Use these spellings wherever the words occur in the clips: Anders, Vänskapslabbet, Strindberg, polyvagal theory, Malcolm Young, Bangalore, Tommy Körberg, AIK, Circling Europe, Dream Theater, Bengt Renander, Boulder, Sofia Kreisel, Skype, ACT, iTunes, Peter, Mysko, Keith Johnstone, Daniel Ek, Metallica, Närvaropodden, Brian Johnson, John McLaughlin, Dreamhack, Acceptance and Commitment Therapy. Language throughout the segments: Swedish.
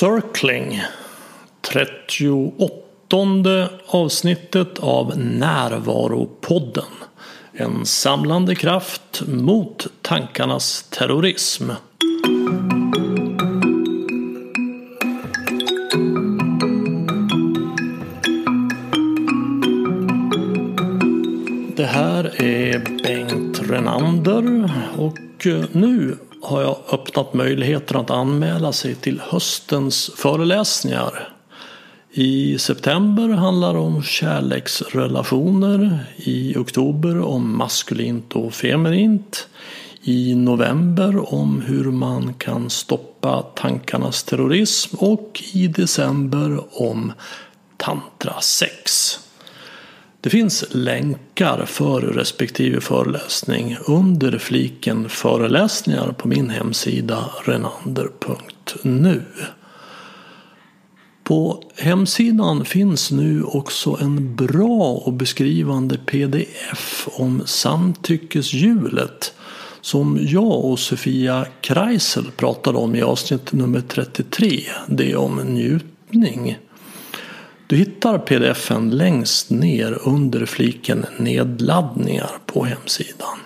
Circling, 38 avsnittet av Närvaropodden. En samlande kraft mot tankarnas terrorism. Det här är Bengt Renander och nu har jag öppnat möjligheten att anmäla sig till höstens föreläsningar. I september handlar det om kärleksrelationer, i oktober om maskulint och feminint, i november om hur man kan stoppa tankarnas terrorism och i december om tantrasex. Det finns länkar för respektive föreläsning under fliken föreläsningar på min hemsida renander.nu. På hemsidan finns nu också en bra och beskrivande pdf om samtyckeshjulet som jag och Sofia Kreisel pratade om i avsnitt nummer 33, det om njutning. Du hittar pdf-en längst ner under fliken nedladdningar på hemsidan.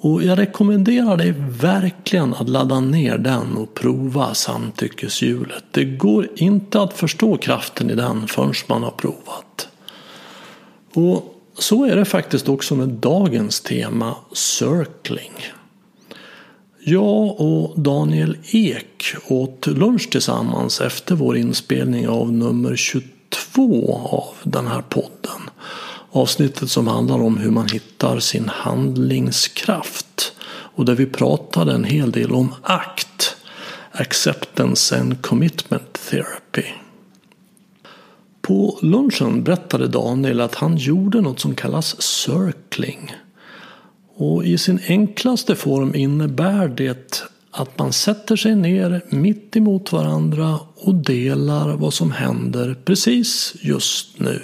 Och jag rekommenderar dig verkligen att ladda ner den och prova samtyckeshjulet. Det går inte att förstå kraften i den förrän man har provat. Och så är det faktiskt också med dagens tema circling. Jag och Daniel Ek åt lunch tillsammans efter vår inspelning av nummer 22 av den här podden. Avsnittet som handlar om hur man hittar sin handlingskraft. Och där vi pratade en hel del om ACT, Acceptance and Commitment Therapy. På lunchen berättade Daniel att han gjorde något som kallas circling. Och i sin enklaste form innebär det att man sätter sig ner mitt emot varandra och delar vad som händer precis just nu.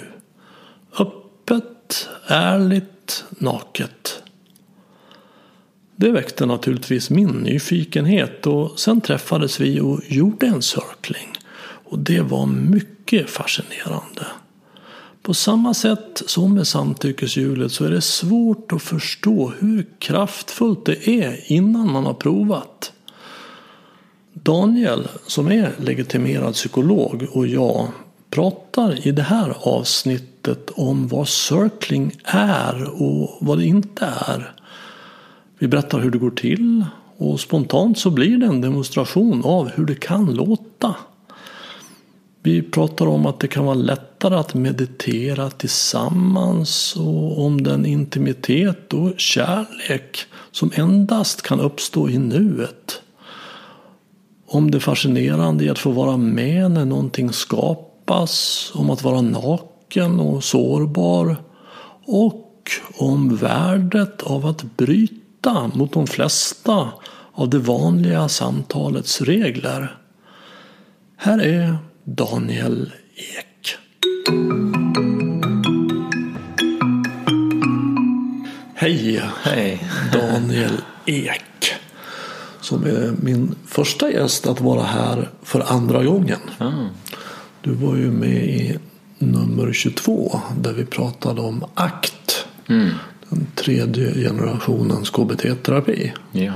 Öppet, ärligt, naket. Det väckte naturligtvis min nyfikenhet och sen träffades vi och gjorde en circling. Och det var mycket fascinerande. På samma sätt som med samtyckeshjulet så är det svårt att förstå hur kraftfullt det är innan man har provat. Daniel, som är legitimerad psykolog, och jag pratar i det här avsnittet om vad circling är och vad det inte är. Vi berättar hur det går till och spontant så blir det en demonstration av hur det kan låta. Vi pratar om att det kan vara lättare att meditera tillsammans och om den intimitet och kärlek som endast kan uppstå i nuet. Om det fascinerande i att få vara med när någonting skapas, om att vara naken och sårbar och om värdet av att bryta mot de flesta av det vanliga samtalets regler. Här är Daniel Ek. Hej! Hej! Daniel Ek, som är min första gäst att vara här för andra gången. Mm. Du var ju med i nummer 22 där vi pratade om ACT, den tredje generationens KBT-terapi. Ja.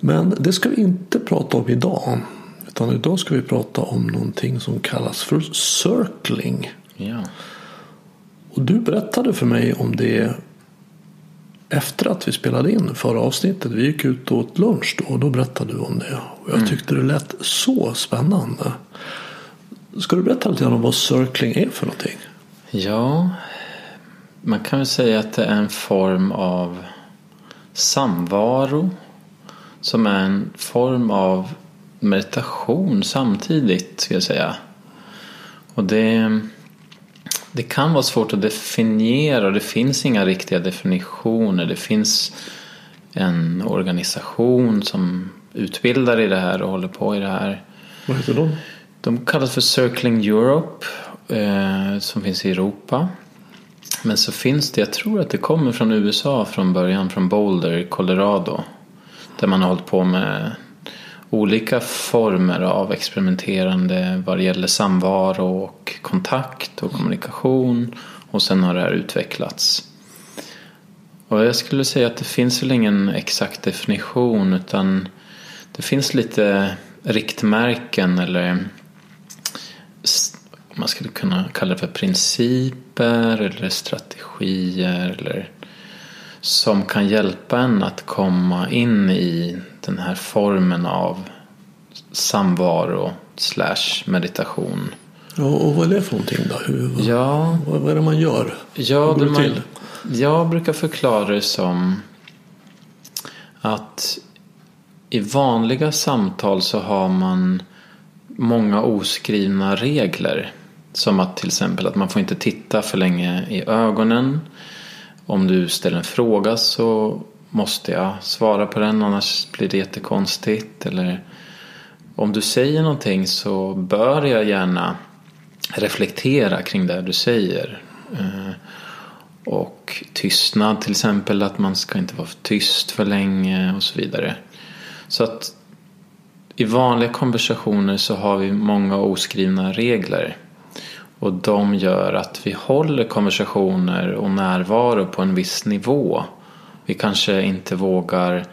Men det ska vi inte prata om idag. Utan idag ska vi prata om någonting som kallas för circling. Ja. Och du berättade för mig om det efter att vi spelade in förra avsnittet. Vi gick ut och åt lunch då, och då berättade du om det. Och jag tyckte det lät så spännande. Ska du berätta lite om vad circling är för någonting? Ja, man kan väl säga att det är en form av samvaro som är en form av meditation samtidigt, ska jag säga. Och det kan vara svårt att definiera, och det finns inga riktiga definitioner. Det finns en organisation som utbildar i det här och håller på i det här. Vad heter de? De kallas för Circling Europe, som finns i Europa. Men så finns det, jag tror att det kommer från USA från början, från Boulder, Colorado, där man har hållit på med olika former av experimenterande vad det gäller samvaro och kontakt och kommunikation, och sen har det här utvecklats. Och jag skulle säga att det finns väl ingen exakt definition, utan det finns lite riktmärken eller man skulle kunna kalla det för principer eller strategier eller som kan hjälpa en att komma in i den här formen av samvaro/meditation. Ja, och vad är det för någonting då? Vad är det man gör? Jag brukar förklara det som att i vanliga samtal så har man många oskrivna regler, som att till exempel att man får inte titta för länge i ögonen. Om du ställer en fråga så måste jag svara på den, annars blir det jättekonstigt. Eller om du säger någonting så bör jag gärna reflektera kring det du säger. Och tystnad till exempel, att man ska inte vara för tyst för länge och så vidare. Så att i vanliga konversationer så har vi många oskrivna regler. Och de gör att vi håller konversationer och närvaro på en viss nivå. Vi kanske inte vågar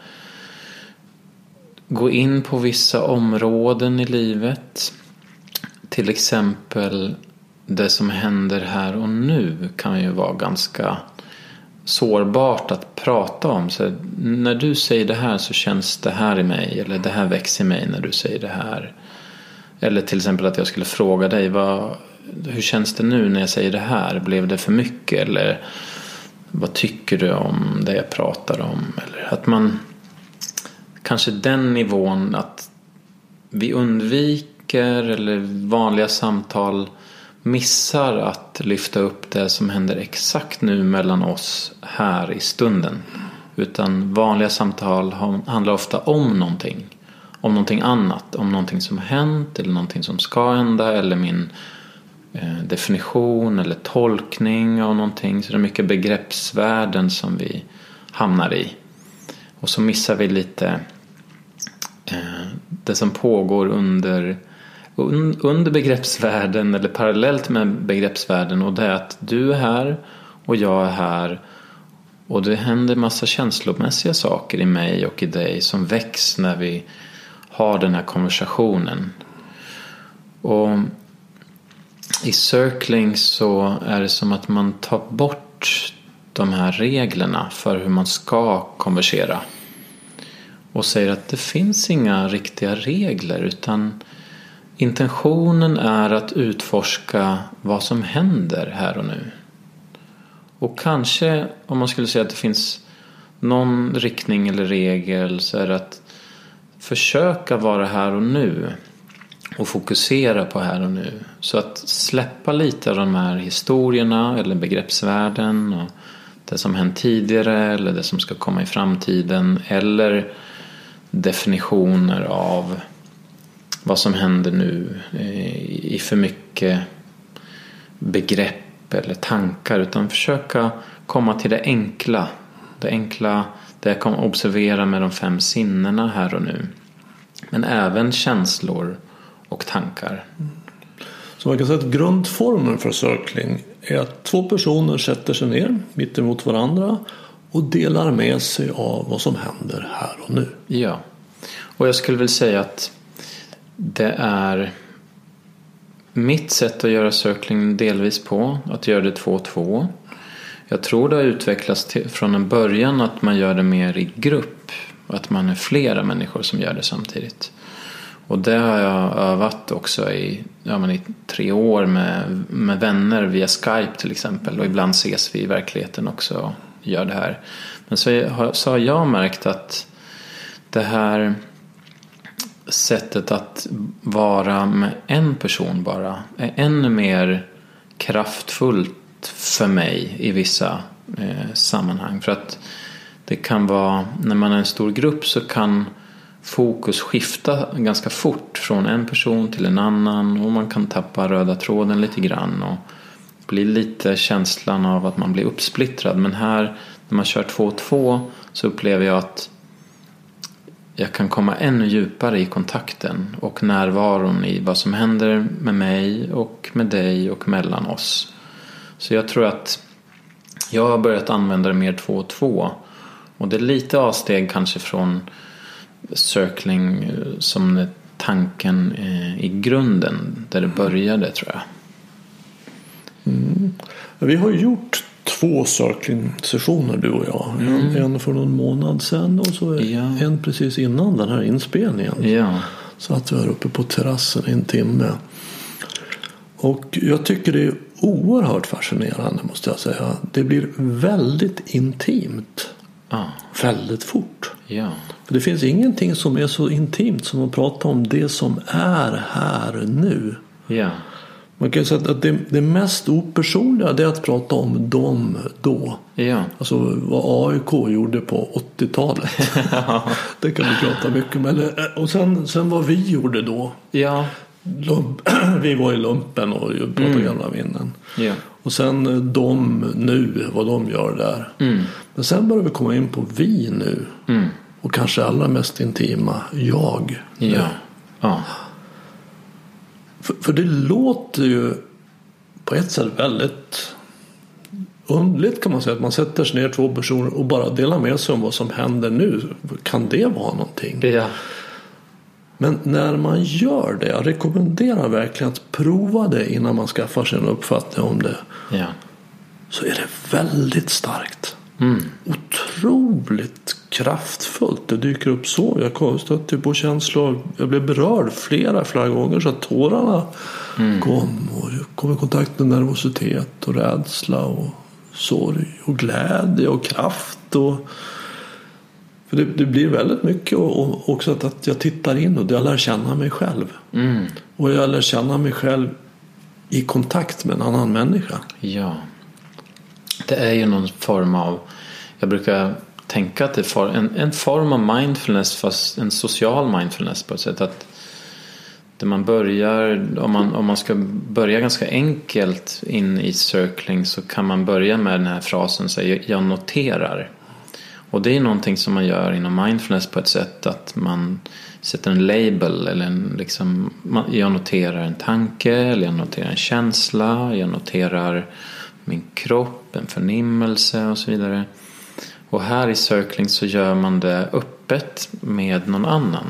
gå in på vissa områden i livet. Till exempel det som händer här och nu kan ju vara ganska sårbart att prata om. Så när du säger det här så känns det här i mig, eller det här växer i mig när du säger det här. Eller till exempel att jag skulle fråga dig hur känns det nu när jag säger det här? Blev det för mycket? Eller vad tycker du om det jag pratar om? Eller att man kanske den nivån att vi undviker eller vanliga samtal missar att lyfta upp det som händer exakt nu mellan oss här i stunden. Utan vanliga samtal handlar ofta om någonting. Om någonting annat. Om någonting som hänt eller någonting som ska hända eller min definition eller tolkning av någonting. Så det är mycket begreppsvärden som vi hamnar i. Och så missar vi lite det som pågår under begreppsvärden eller parallellt med begreppsvärden, och det är att du är här och jag är här och det händer massa känslomässiga saker i mig och i dig som väcks när vi har den här konversationen. Och i circling så är det som att man tar bort de här reglerna för hur man ska konversera och säger att det finns inga riktiga regler, utan intentionen är att utforska vad som händer här och nu. Och kanske om man skulle säga att det finns någon riktning eller regel, så är det att försöka vara här och nu och fokusera på här och nu. Så att släppa lite av de här historierna eller begreppsvärlden och det som hänt tidigare eller det som ska komma i framtiden eller definitioner av vad som händer nu i för mycket begrepp eller tankar, utan försöka komma till det enkla. Det enkla, det jag kan observera med de 5 sinnena här och nu. Men även känslor och tankar. Så man kan säga att grundformen för circling är att 2 personer sätter sig ner mitt emot varandra och delar med sig av vad som händer här och nu. Ja, och jag skulle väl säga att det är mitt sätt att göra circling delvis på, att göra det 2-2. Jag tror det har utvecklats från en början att man gör det mer i grupp. Att man är flera människor som gör det samtidigt. Och det har jag övat också i 3 år med vänner via Skype till exempel. Och ibland ses vi i verkligheten också och gör det här. Men så har jag märkt att det här sättet att vara med en person bara är ännu mer kraftfullt för mig i vissa sammanhang. För att det kan vara, när man är en stor grupp så kan fokus skifta ganska fort från en person till en annan och man kan tappa röda tråden lite grann och bli lite känslan av att man blir uppsplittrad. Men här när man kör 2-2 så upplever jag att jag kan komma ännu djupare i kontakten och närvaron i vad som händer med mig och med dig och mellan oss. Så jag tror att jag har börjat använda det mer 2 och 2. Och det är lite avsteg kanske från circling som tanken i grunden där det började, tror jag. Mm. Vi har gjort 2 circling-sessioner, du och jag. Mm. En för någon månad sedan och så en precis innan den här inspelningen. Ja. Så att vi är uppe på terrassen i en timme. Och jag tycker det är oerhört fascinerande, måste jag säga. Det blir väldigt intimt. Ah. Väldigt fort. Ja. För det finns ingenting som är så intimt som att prata om det som är här nu. Ja. Man kan säga att det mest opersonliga, det är att prata om dem då. Ja. Alltså vad AIK gjorde på 80-talet. Ja. Det kan vi prata mycket om. Och sen vad vi gjorde då. Ja. Vi var i lumpen och pratade gamla minnen. Ja. Och sen de nu, vad de gör där. Mm. Men sen börjar vi komma in på vi nu. Mm. Och kanske allra mest intima, jag nu. Ja. Ja. För det låter ju på ett sätt väldigt undligt, kan man säga, att man sätter sig ner 2 personer och bara delar med sig om vad som händer nu. Kan det vara någonting? Ja. Men när man gör det, jag rekommenderar verkligen att prova det innan man skaffar sig en uppfattning om det. Ja. Så är det väldigt starkt. Mm. Otroligt kraftfullt. Det dyker upp så. Jag konstötte på känslor. Jag blev berörd flera gånger så att tårarna kom. Och jag kom i kontakt med nervositet och rädsla och sorg och glädje och kraft. Och för det blir väldigt mycket, och också att jag tittar in och jag lär känna mig själv. Mm. Och jag lär känna mig själv i kontakt med en annan människa. Ja. Det är ju någon form av, jag brukar tänka att det är en form av mindfulness, fast en social mindfulness på ett sätt. Att där man börjar, om man ska börja ganska enkelt in i circling, så kan man börja med den här frasen, så jag noterar. Och det är någonting som man gör inom mindfulness på ett sätt, att man sätter en label eller liksom, jag noterar en tanke, eller jag noterar en känsla, jag noterar min kropp, en förnimmelse och så vidare. Och här i circling så gör man det öppet med någon annan.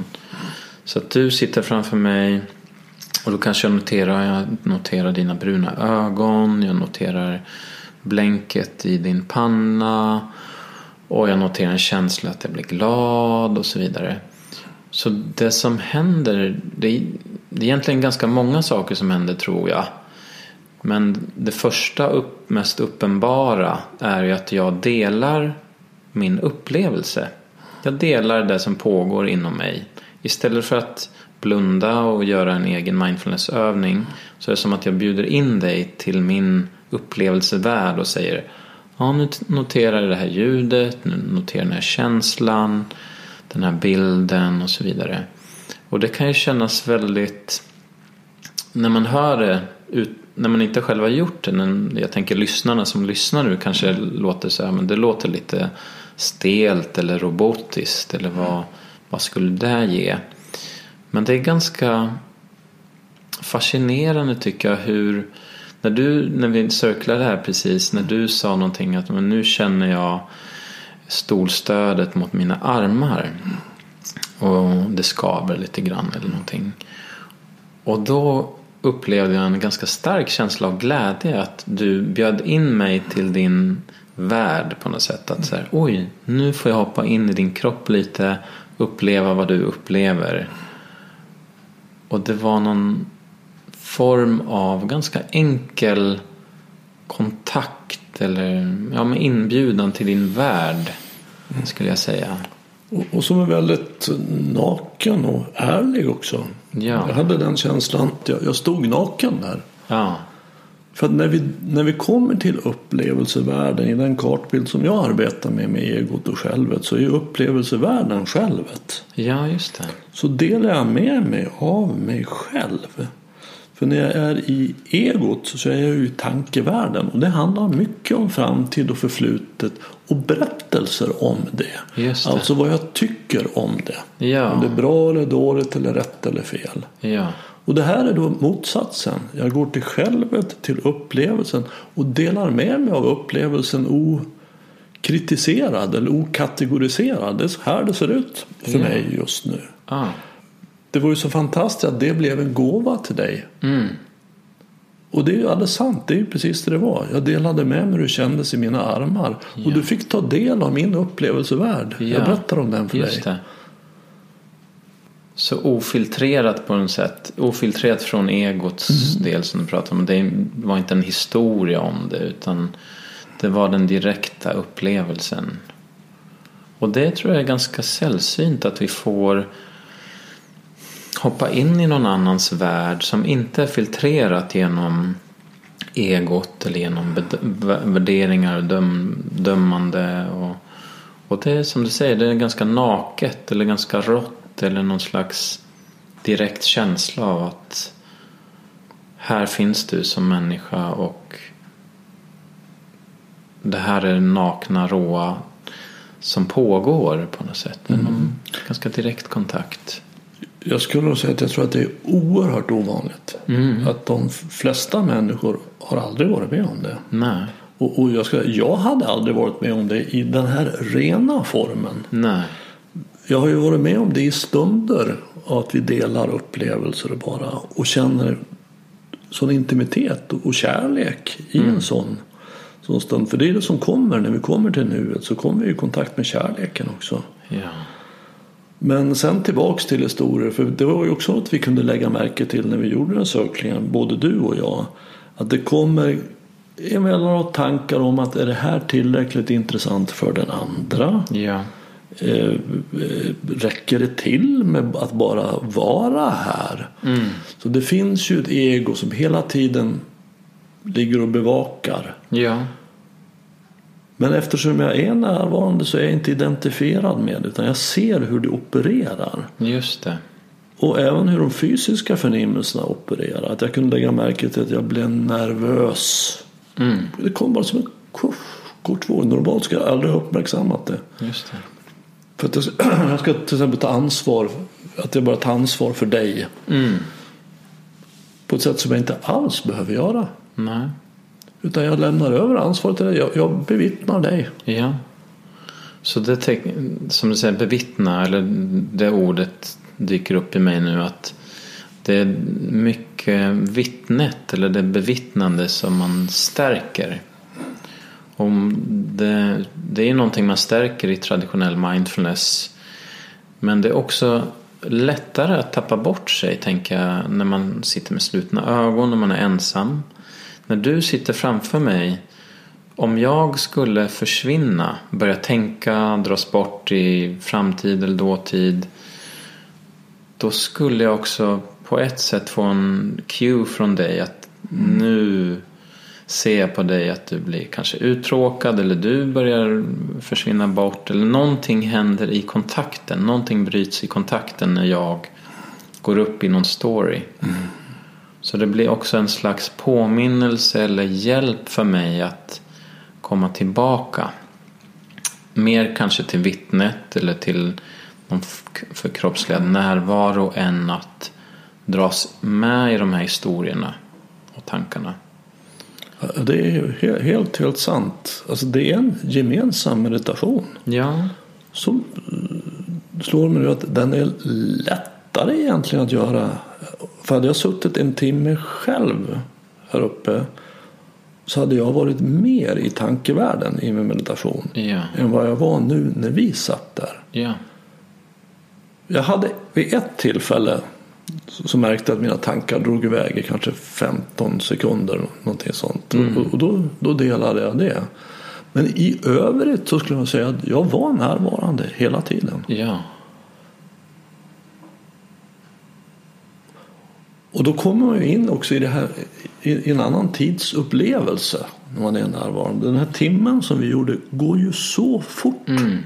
Så att du sitter framför mig och då kanske jag noterar dina bruna ögon, jag noterar blänket i din panna och jag noterar en känsla att jag blir glad och så vidare. Så det som händer, det är egentligen ganska många saker som händer, tror jag. Men det första mest uppenbara är ju att jag delar min upplevelse. Jag delar det som pågår inom mig. Istället för att blunda och göra en egen mindfulnessövning, så är det som att jag bjuder in dig till min upplevelsevärld och säger, ja, nu noterar jag det här ljudet, nu noterar jag den här känslan, den här bilden och så vidare. Och det kan ju kännas väldigt, när man hör det ut, när man inte själv har gjort det, när jag tänker lyssnarna som lyssnar nu kanske låter så här, men det låter lite stelt eller robotiskt, eller vad skulle det här ge? Men det är ganska fascinerande, tycker jag, hur när vi cirklade här precis, när du sa någonting att men nu känner jag stolstödet mot mina armar och det skaver lite grann eller någonting, och då upplevde jag en ganska stark känsla av glädje, att du bjöd in mig till din värld på något sätt, att så här, oj, nu får jag hoppa in i din kropp lite, uppleva vad du upplever. Och det var någon form av ganska enkel kontakt, eller med inbjudan till din värld, skulle jag säga. Och som är väldigt naken och ärlig också. Ja. Jag hade den känslan att jag stod naken där. Ja. För att när vi kommer till upplevelsevärlden i den kartbild som jag arbetar med egot och självet, så är upplevelsevärlden självet. Ja, just det. Så delar jag med mig av mig själv. För när jag är i egot så är jag ju i tankevärlden. Och det handlar mycket om framtid och förflutet och berättelser om det. Just det. Alltså vad jag tycker om det. Ja. Om det är bra eller dåligt eller rätt eller fel. Ja. Och det här är då motsatsen. Jag går till självet, till upplevelsen och delar med mig av upplevelsen okritiserad eller okategoriserad. Det är så här det ser ut för mig just nu. Ah. Det var ju så fantastiskt att det blev en gåva till dig. Mm. Och det är ju alldeles sant. Det är ju precis det det var. Jag delade med mig hur det kändes i mina armar. Ja. Och du fick ta del av min upplevelsevärld. Ja. Jag berättar om den för just dig. Det. Så ofiltrerat på något sätt. Ofiltrerat från egots del som du pratade om. Det var inte en historia om det, utan det var den direkta upplevelsen. Och det tror jag är ganska sällsynt att vi får hoppa in i någon annans värld som inte är filtrerat genom egot eller genom värderingar och dömande. Och det är som du säger, det är ganska naket eller ganska rått eller någon slags direkt känsla av att här finns du som människa och det här är nakna, råa som pågår på något sätt. Mm. Ganska direkt kontakt. Jag skulle nog säga att jag tror att det är oerhört ovanligt. Mm. Att de flesta människor har aldrig varit med om det. Nej. Och jag hade aldrig varit med om det i den här rena formen. Nej. Jag har ju varit med om det i stunder. Att vi delar upplevelser bara. Och känner sån intimitet och kärlek i en sån stund. För det är det som kommer. När vi kommer till nuet så kommer vi i kontakt med kärleken också. Ja. Men sen tillbaks till historier, för det var ju också något vi kunde lägga märke till när vi gjorde den söklingen, både du och jag, att det kommer emellanåt tankar om att är det här tillräckligt intressant för den andra? Ja. Räcker det till med att bara vara här? Mm. Så det finns ju ett ego som hela tiden ligger och bevakar. Ja. Men eftersom jag är närvarande så är jag inte identifierad med det, utan jag ser hur det opererar. Just det. Och även hur de fysiska förnimmelserna opererar. Att jag kunde lägga märke till att jag blev nervös. Mm. Det kom bara som en kort våg. Normalt ska jag aldrig ha uppmärksammat det. Just det. För att jag ska till exempel ta ansvar, att jag bara tar ansvar för dig. Mm. På ett sätt som jag inte alls behöver göra. Nej. Utan jag lämnar över ansvaret till dig. Jag bevittnar dig. Ja. Så det som du säger, bevittna, eller det ordet dyker upp i mig nu, att det är mycket vittnet eller det bevittnande som man stärker. Om det är någonting man stärker i traditionell mindfulness, men det är också lättare att tappa bort sig, tänker jag, när man sitter med slutna ögon, när man är ensam. När du sitter framför mig, om jag skulle försvinna, börja tänka, dras bort i framtid eller dåtid, då skulle jag också på ett sätt få en cue från dig att nu ser jag på dig att du blir kanske uttråkad, eller du börjar försvinna bort, eller någonting händer i kontakten, någonting bryts i kontakten när jag går upp i någon story. Mm. Så det blir också en slags påminnelse eller hjälp för mig att komma tillbaka. Mer kanske till vittnet eller till någon förkroppsligad närvaro än att dras med i de här historierna och tankarna. Det är helt sant. Alltså det är en gemensam meditation. Ja. Så slår mig nu att den är lättare egentligen att göra. För hade jag suttit en timme själv här uppe så hade jag varit mer i tankevärlden i min meditation än vad jag var nu när vi satt där. Yeah. Jag hade vid ett tillfälle så märkte att mina tankar drog iväg i kanske 15 sekunder någonting sånt. Mm. Och då delade jag det. Men i övrigt så skulle jag säga att jag var närvarande hela tiden. Ja. Yeah. Och då kommer man ju in också i det här, i en annan tidsupplevelse när man är närvarande. Den här timmen som vi gjorde går ju så fort. Mm.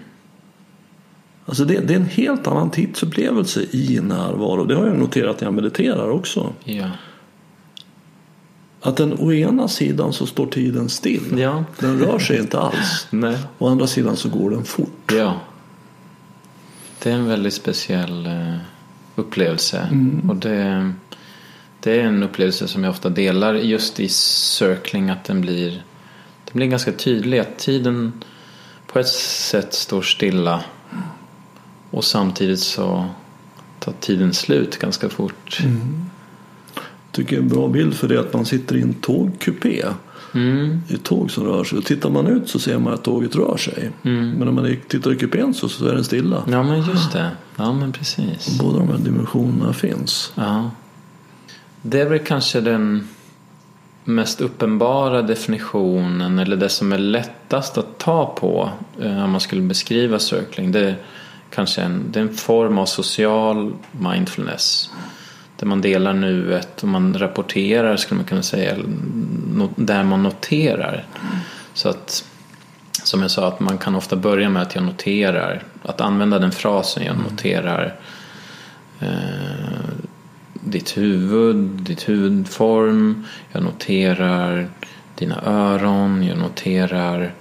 Alltså det är en helt annan tidsupplevelse i närvaro. Det har jag noterat när jag mediterar också. Ja. Att den å ena sidan så står tiden still. Ja. Den rör sig inte alls. Nej. Å andra sidan så går den fort. Ja. Det är en väldigt speciell upplevelse. Mm. Och det är en upplevelse som jag ofta delar just i circling, att den blir ganska tydlig att tiden på ett sätt står stilla och samtidigt så tar tiden slut ganska fort. Mm. Tycker en bra bild för det är att man sitter i en tågkupé. Mm. I tåg som rör sig. Och tittar man ut så ser man att tåget rör sig. Mm. Men om man tittar i kupén så är den stilla. Ja, men just det. Ja, men precis. Och båda de här dimensionerna finns. Ja. Det är väl kanske den mest uppenbara definitionen, eller det som är lättast att ta på om man skulle beskriva circling. Det är kanske en form av social mindfulness. Där man delar nuet och man rapporterar, skulle man kunna säga, där man noterar. Så att, som jag sa, att man kan ofta börja med att jag noterar. Att använda den frasen, jag noterar ditt huvud, ditt huvudform, jag noterar dina öron, jag noterar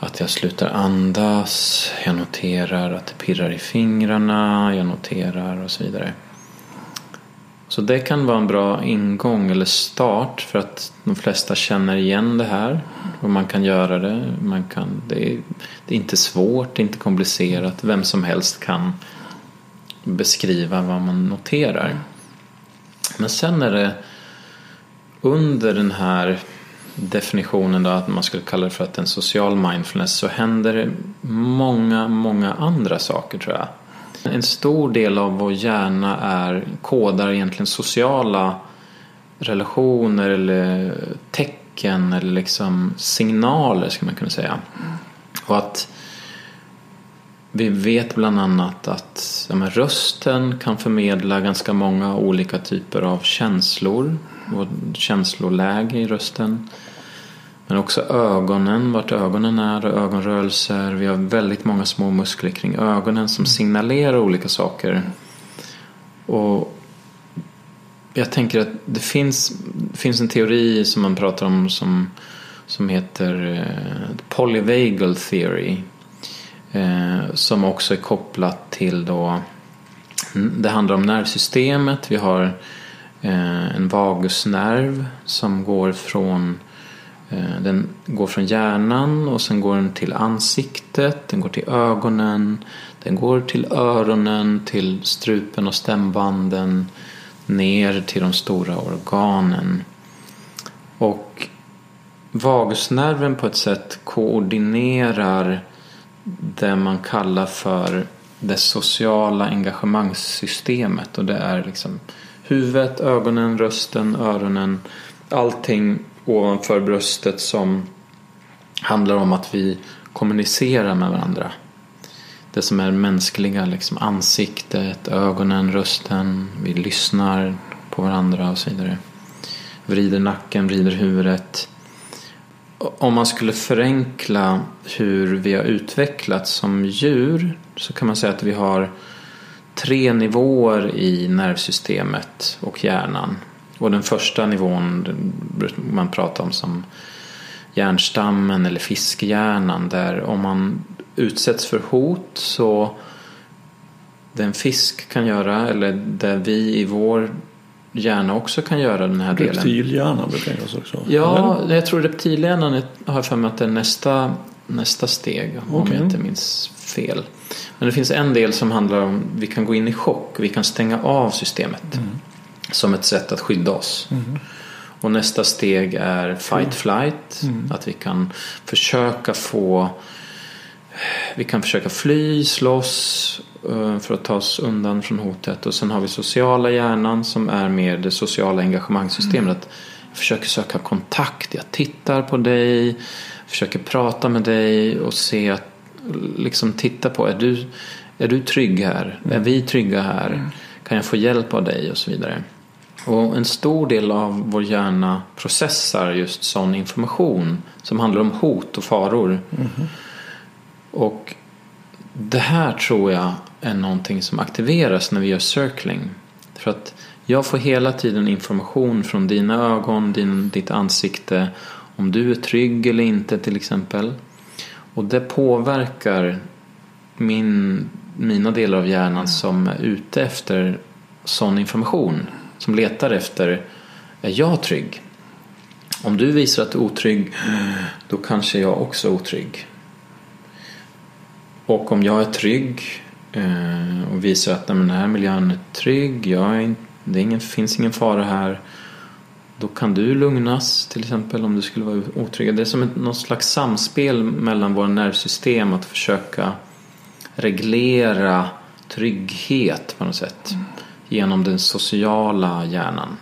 att jag slutar andas, jag noterar att det pirrar i fingrarna, jag noterar och så vidare. Så det kan vara en bra ingång eller start för att de flesta känner igen det här. Och man kan göra det. Det är inte svårt, det är inte komplicerat. Vem som helst kan beskriva vad man noterar. Men sen är det under den här definitionen då, att man skulle kalla det för att en social mindfulness, så händer det många, många andra saker, tror jag. En stor del av vår hjärna kodar egentligen sociala relationer eller tecken eller liksom signaler, ska man kunna säga. Och att vi vet bland annat att rösten kan förmedla ganska många olika typer av känslor och känsloläge i rösten. Men också ögonen, vart ögonen är och ögonrörelser. Vi har väldigt många små muskler kring ögonen som signalerar olika saker. Och jag tänker att det finns en teori som man pratar om som heter polyvagal theory. Som också är kopplat till då, det handlar om nervsystemet. Vi har en vagusnerv som går från hjärnan och sen går den till ansiktet, den går till ögonen, den går till öronen, till strupen och stämbanden, ner till de stora organen. Och vagusnerven på ett sätt koordinerar det man kallar för det sociala engagemangssystemet, och det är liksom huvudet, ögonen, rösten, öronen, allting ovanför bröstet som handlar om att vi kommunicerar med varandra. Det som är mänskliga, liksom ansiktet, ögonen, rösten, vi lyssnar på varandra och så vidare. Vrider nacken, vrider huvudet. Om man skulle förenkla hur vi har utvecklats som djur, så kan man säga att vi har 3 nivåer i nervsystemet och hjärnan. Och den första nivån man pratar om som hjärnstammen eller fiskhjärnan, där om man utsätts för hot, så det en fisk kan göra, eller där vi i vår hjärna också kan göra den här delen. Reptilhjärnan betecknas oss också. Ja, jag tror reptilhjärnan har för mig att det är nästa steg, om jag inte minns fel. Men det finns en del som handlar om vi kan gå in i chock, vi kan stänga av systemet. Mm. Som ett sätt att skydda oss. Mm. Och nästa steg är fight-flight. Mm. Att vi kan försöka fly, slåss för att ta oss undan från hotet. Och sen har vi sociala hjärnan som är mer det sociala engagemangssystemet. Mm. Att jag försöker söka kontakt. Jag tittar på dig. Försöker prata med dig och se, liksom titta på, är du trygg här? Mm. Är vi trygga här? Mm. Kan jag få hjälp av dig och så vidare. Och en stor del av vår hjärna processar just sån information som handlar om hot och faror. Mm-hmm. Och det här tror jag är någonting som aktiveras när vi gör circling. För att Jag får hela tiden information från dina ögon, ditt ansikte, om du är trygg eller inte till exempel. Och det påverkar mina delar av hjärnan som är ute efter sån information, som letar efter, är jag trygg? Om du visar att du är otrygg, då kanske jag också är otrygg. Och om jag är trygg och visar att den här miljön är trygg, det finns ingen fara här, då kan du lugnas till exempel om du skulle vara otrygg. Det är som något slags samspel mellan våra nervsystem, att försöka reglera trygghet på något sätt genom den sociala hjärnan.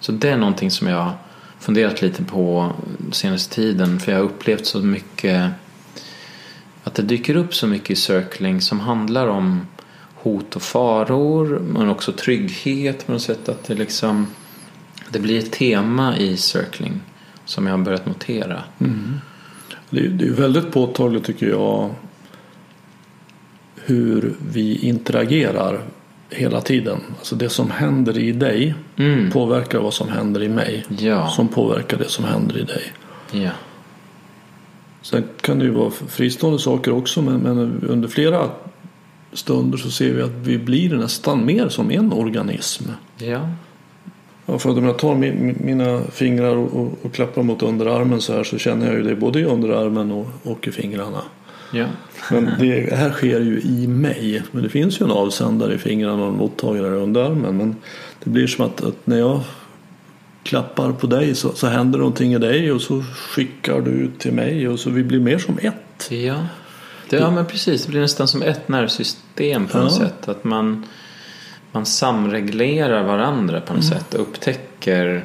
Så det är någonting som jag funderat lite på senaste tiden, för jag har upplevt så mycket att det dyker upp så mycket i circling som handlar om hot och faror, men också trygghet på något sätt, att det liksom det blir ett tema i circling som jag har börjat notera. Mm. Det är väldigt påtagligt tycker jag hur vi interagerar hela tiden. Alltså det som händer i dig påverkar vad som händer i mig, som påverkar det som händer i dig. Ja. Sen kan det ju vara fristående saker också, men under flera stunder så ser vi att vi blir nästan mer som en organism. Ja. Ja, för att om jag tar mina fingrar och klappar mot underarmen så här, så känner jag ju det både i underarmen och i fingrarna. Ja. Men det här sker ju i mig, men det finns ju en avsändare i fingrarna och en mottagare under armen, men det blir som att när jag klappar på dig så händer någonting i dig och så skickar du ut till mig, och så vi blir mer som ett. Ja, men precis, det blir nästan som ett nervsystem på något sätt, att man samreglerar varandra på något sätt, upptäcker,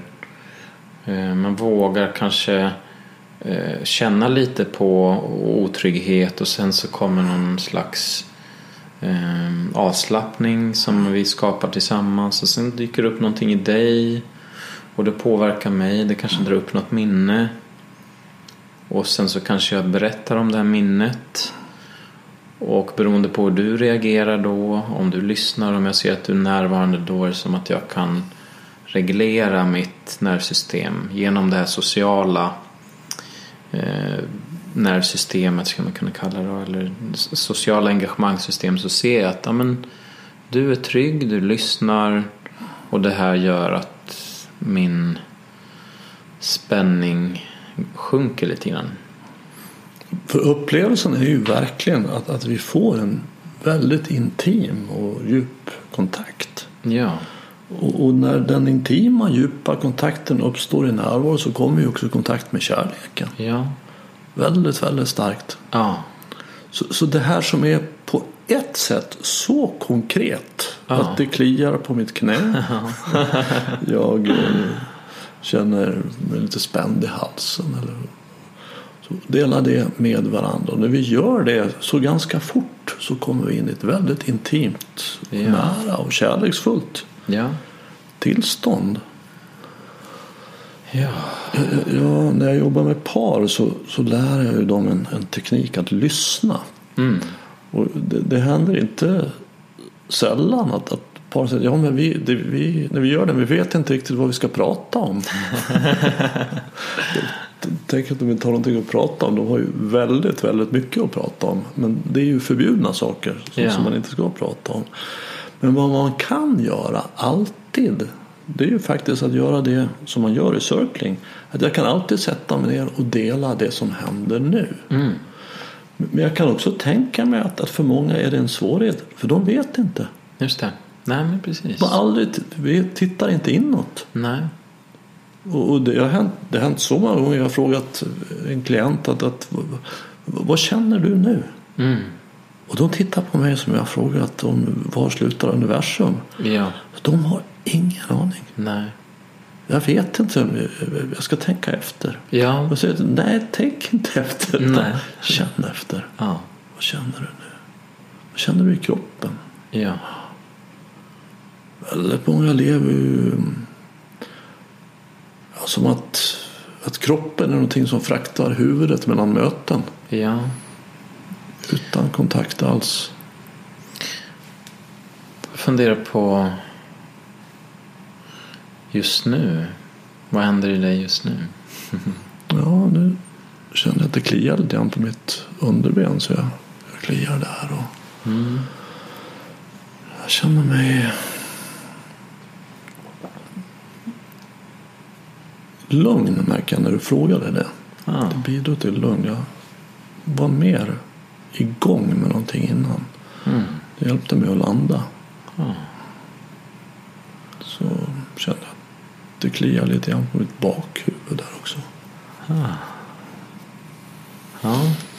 man vågar kanske känna lite på otrygghet, och sen så kommer någon slags avslappning som vi skapar tillsammans, och sen dyker upp någonting i dig och det påverkar mig, det kanske drar upp något minne, och sen så kanske jag berättar om det här minnet, och beroende på hur du reagerar då, om du lyssnar, om jag ser att du är närvarande, då är det som att jag kan reglera mitt nervsystem genom det här sociala nervsystemet, ska man kunna kalla det, eller sociala engagemangssystem, så ser jag att du är trygg, du lyssnar, och det här gör att min spänning sjunker lite grann. För upplevelsen är ju verkligen att vi får en väldigt intim och djup kontakt. Ja. Och när den intima, djupa kontakten uppstår i närvaro, så kommer ju också kontakt med kärleken. Ja. Väldigt, väldigt starkt. Ja. Så det här som är på ett sätt så konkret, att det kliar på mitt knä. Jag känner mig lite spänd i halsen eller så, delar det med varandra. Och när vi gör det så ganska fort så kommer vi in i ett väldigt intimt, nära och kärleksfullt tillstånd. Ja, när jag jobbar med par så lär jag ju dem en teknik att lyssna. Mm. Och det händer inte sällan att par säger, men vi när vi gör det, vi vet inte riktigt vad vi ska prata om. Tänk att de inte har någonting att prata om. De har ju väldigt, väldigt mycket att prata om. Men det är ju förbjudna saker som man inte ska prata om. Men vad man kan göra alltid, det är ju faktiskt att göra det som man gör i circling. Att jag kan alltid sätta mig ner och dela det som händer nu. Mm. Men jag kan också tänka mig att för många är det en svårighet, för de vet inte. Just det. Nej, men precis. Vi tittar inte inåt. Nej. Och det har hänt så många gånger. Jag har frågat en klient att vad känner du nu? Mm. Och de tittar på mig som jag har frågat om var slutar universum. Ja. De har ingen aning. Nej. Jag vet inte, jag ska tänka efter. Ja. Och säger, nej, tänk inte efter. Nej. Känn efter. Ja. Vad känner du nu? Vad känner du i kroppen? Ja. Väldigt många lever ju som att kroppen är någonting som fraktar huvudet mellan möten. Ja. Utan kontakt alls. Jag funderar på just nu? Vad händer i dig just nu? Ja, nu känner jag att det kliar lite grann på mitt underben, så jag kliar där och jag känner mig lugn, märker jag, när du frågade det. Det bidrar till lugn. Jag var mer igång med någonting innan. Det hjälpte mig att landa. Så kände jag att det kliar lite grann på mitt bakhuvud där också. Ja,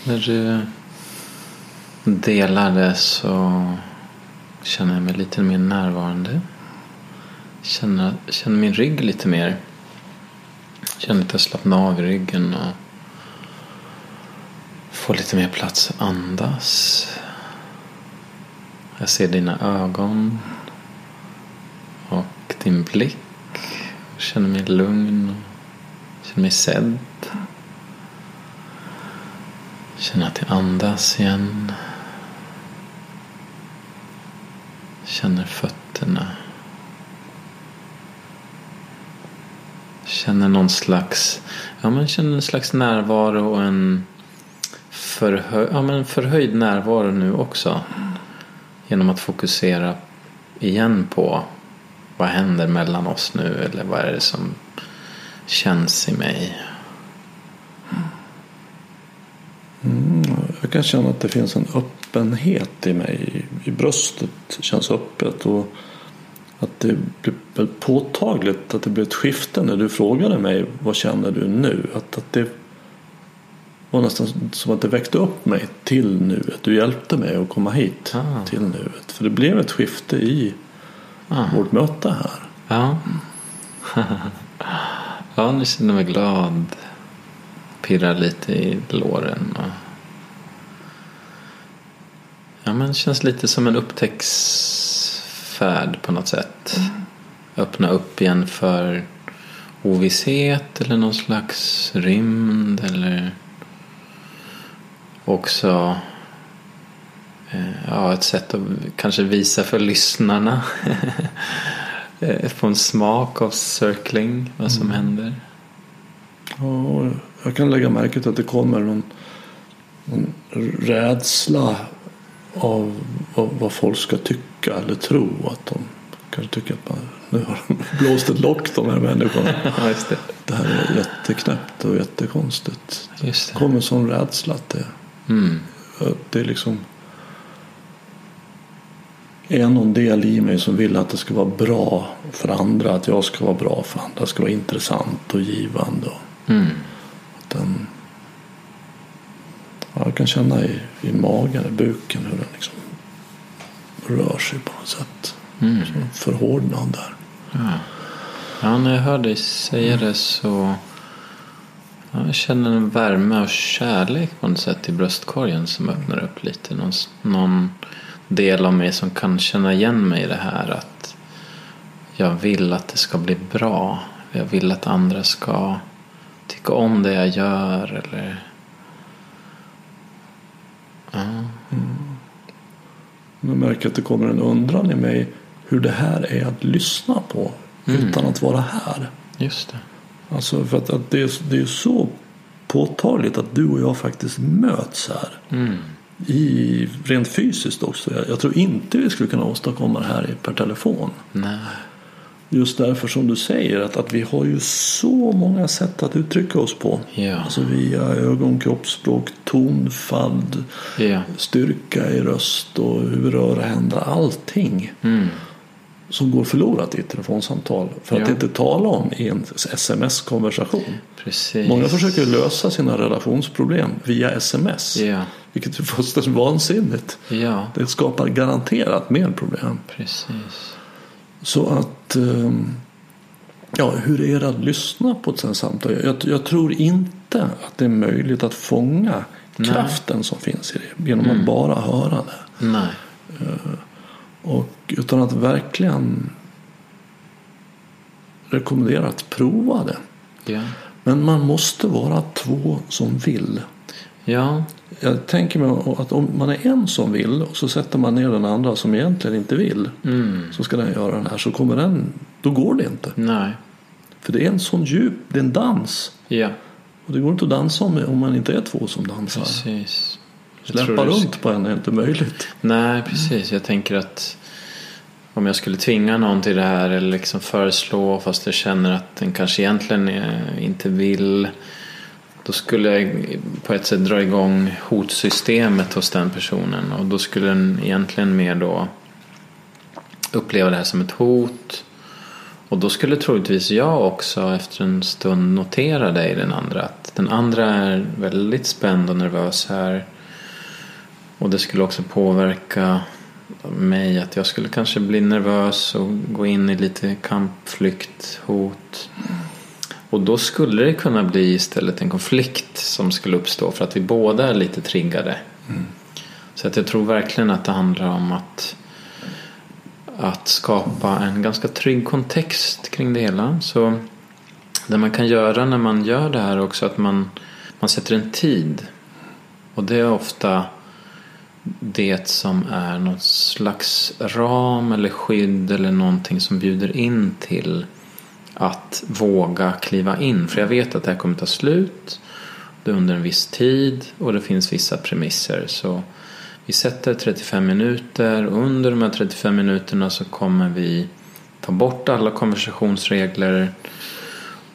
när du delade så känner jag mig lite mer närvarande. Känner min rygg lite mer. Känner att jag slappnar av i ryggen och får lite mer plats att andas. Jag ser dina ögon och din blick. Jag känner mig lugn och känner mig sedd. Jag känner att jag andas igen. Jag känner fötterna. Känner någon slags, känner en slags närvaro och en förhöjd närvaro nu också. Genom att fokusera igen på vad händer mellan oss nu, eller vad är det som känns i mig. Jag kan känna att det finns en öppenhet i mig, i bröstet känns öppet, och att det blir påtagligt att det blir ett skifte när du frågade mig vad känner du nu, att det var nästan som att det väckte upp mig till nuet. Du hjälpte mig att komma hit till nuet, för det blev ett skifte i vårt möte här. Ja, nu känner jag mig glad, pirrar lite i låren och... men det känns lite som en upptäcktsfärd på något sätt. Öppna upp igen för ovisshet eller någon slags rymd, eller också ett sätt att kanske visa för lyssnarna få en smak av circling, vad som händer. Ja, jag kan lägga märke till att det kommer någon rädsla av vad folk ska tycka eller tro, att de kanske tycker att nu har de blåst ett lock, de här människorna. Just det. Det här är jätteknäppt och jättekonstigt. Just det. Det kommer en sån rädsla att det är liksom är någon del i mig som vill att det ska vara bra för andra, att jag ska vara bra för andra, det ska vara intressant och givande. Att den, jag kan känna i magen, i buken, hur den liksom rör sig på något sätt. Förhårdnad där. Ja, när jag hör dig säga det så jag känner en värme och kärlek på något sätt i bröstkorgen som öppnar upp lite. Någon del av mig som kan känna igen mig i det här, att jag vill att det ska bli bra. Jag vill att andra ska tycka om det jag gör, eller jag märker att det kommer en undran i mig hur det här är att lyssna på utan att vara här. Just det. Alltså för att det är så påtagligt att du och jag faktiskt möts här i, rent fysiskt också. Jag tror inte vi skulle kunna åstadkomma det här per telefon. Nej. Just därför som du säger att vi har ju så många sätt att uttrycka oss på. Yeah. Alltså via ögon, kroppsspråk, tonfall, styrka i röst och hur rör och händer, allting som går förlorat i ett telefonsamtal, för att inte tala om i en sms-konversation. Precis. Många försöker lösa sina relationsproblem via sms, vilket är förstås vansinnigt. Det skapar garanterat mer problem. Precis. Så att hur är det att lyssna på ett sådant samtal? Jag tror inte att det är möjligt att fånga kraften som finns i det genom att bara höra det. Nej. Utan att verkligen rekommendera att prova det. Ja. Men man måste vara två som vill. Ja. Jag tänker mig att om man är en som vill och så sätter man ner den andra som egentligen inte vill, så ska den göra den här, så kommer den, då går det inte. Nej, För det är en sån djup, det är en dans. Ja. Och det går inte att dansa om man inte är två som dansar. Precis. Släppa runt på en är inte möjligt. Nej, precis. Jag tänker att om jag skulle tvinga någon till det här eller liksom föreslå fast jag känner att den kanske egentligen inte vill, då skulle jag på ett sätt dra igång hotsystemet hos den personen, och då skulle den egentligen mer då uppleva det här som ett hot, och då skulle troligtvis jag också efter en stund notera det i den andra, att den andra är väldigt spänd och nervös här, och det skulle också påverka mig att jag skulle kanske bli nervös och gå in i lite kampflykt, hot, och då skulle det kunna bli istället en konflikt som skulle uppstå för att vi båda är lite triggade. Så att jag tror verkligen att det handlar om att skapa en ganska trygg kontext kring det hela. Så det man kan göra när man gör det här också, att man sätter en tid, och det är ofta det som är någon slags ram eller skydd eller någonting som bjuder in till att våga kliva in, för jag vet att det här kommer ta slut, det är under en viss tid och det finns vissa premisser, så vi sätter 35 minuter, och under de här 35 minuterna så kommer vi ta bort alla konversationsregler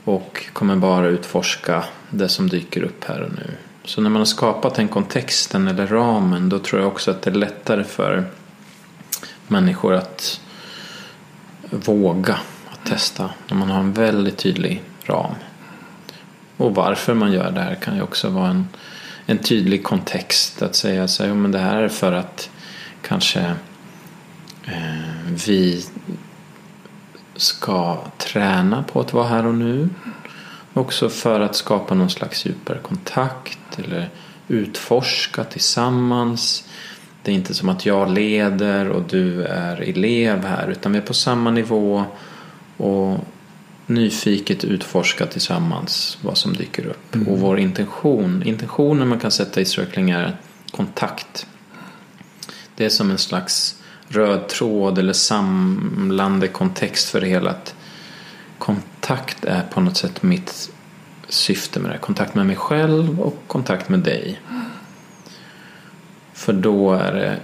och kommer bara utforska det som dyker upp här och nu. Så när man har skapat den kontexten eller ramen, då tror jag också att det är lättare för människor att våga att testa när man har en väldigt tydlig ram. Och varför man gör det här kan ju också vara en tydlig kontext, att säga så här, men det här är för att kanske vi ska träna på att vara här och nu, också för att skapa någon slags djupare kontakt eller utforska tillsammans. Det är inte som att jag leder och du är elev här, utan vi är på samma nivå och nyfiket utforska tillsammans vad som dyker upp. Och vår intentionen man kan sätta i cirkling är kontakt. Det är som en slags röd tråd eller samlande kontext för det hela, att kontakt är på något sätt mitt syfte med det. Kontakt med mig själv och kontakt med dig. För då är det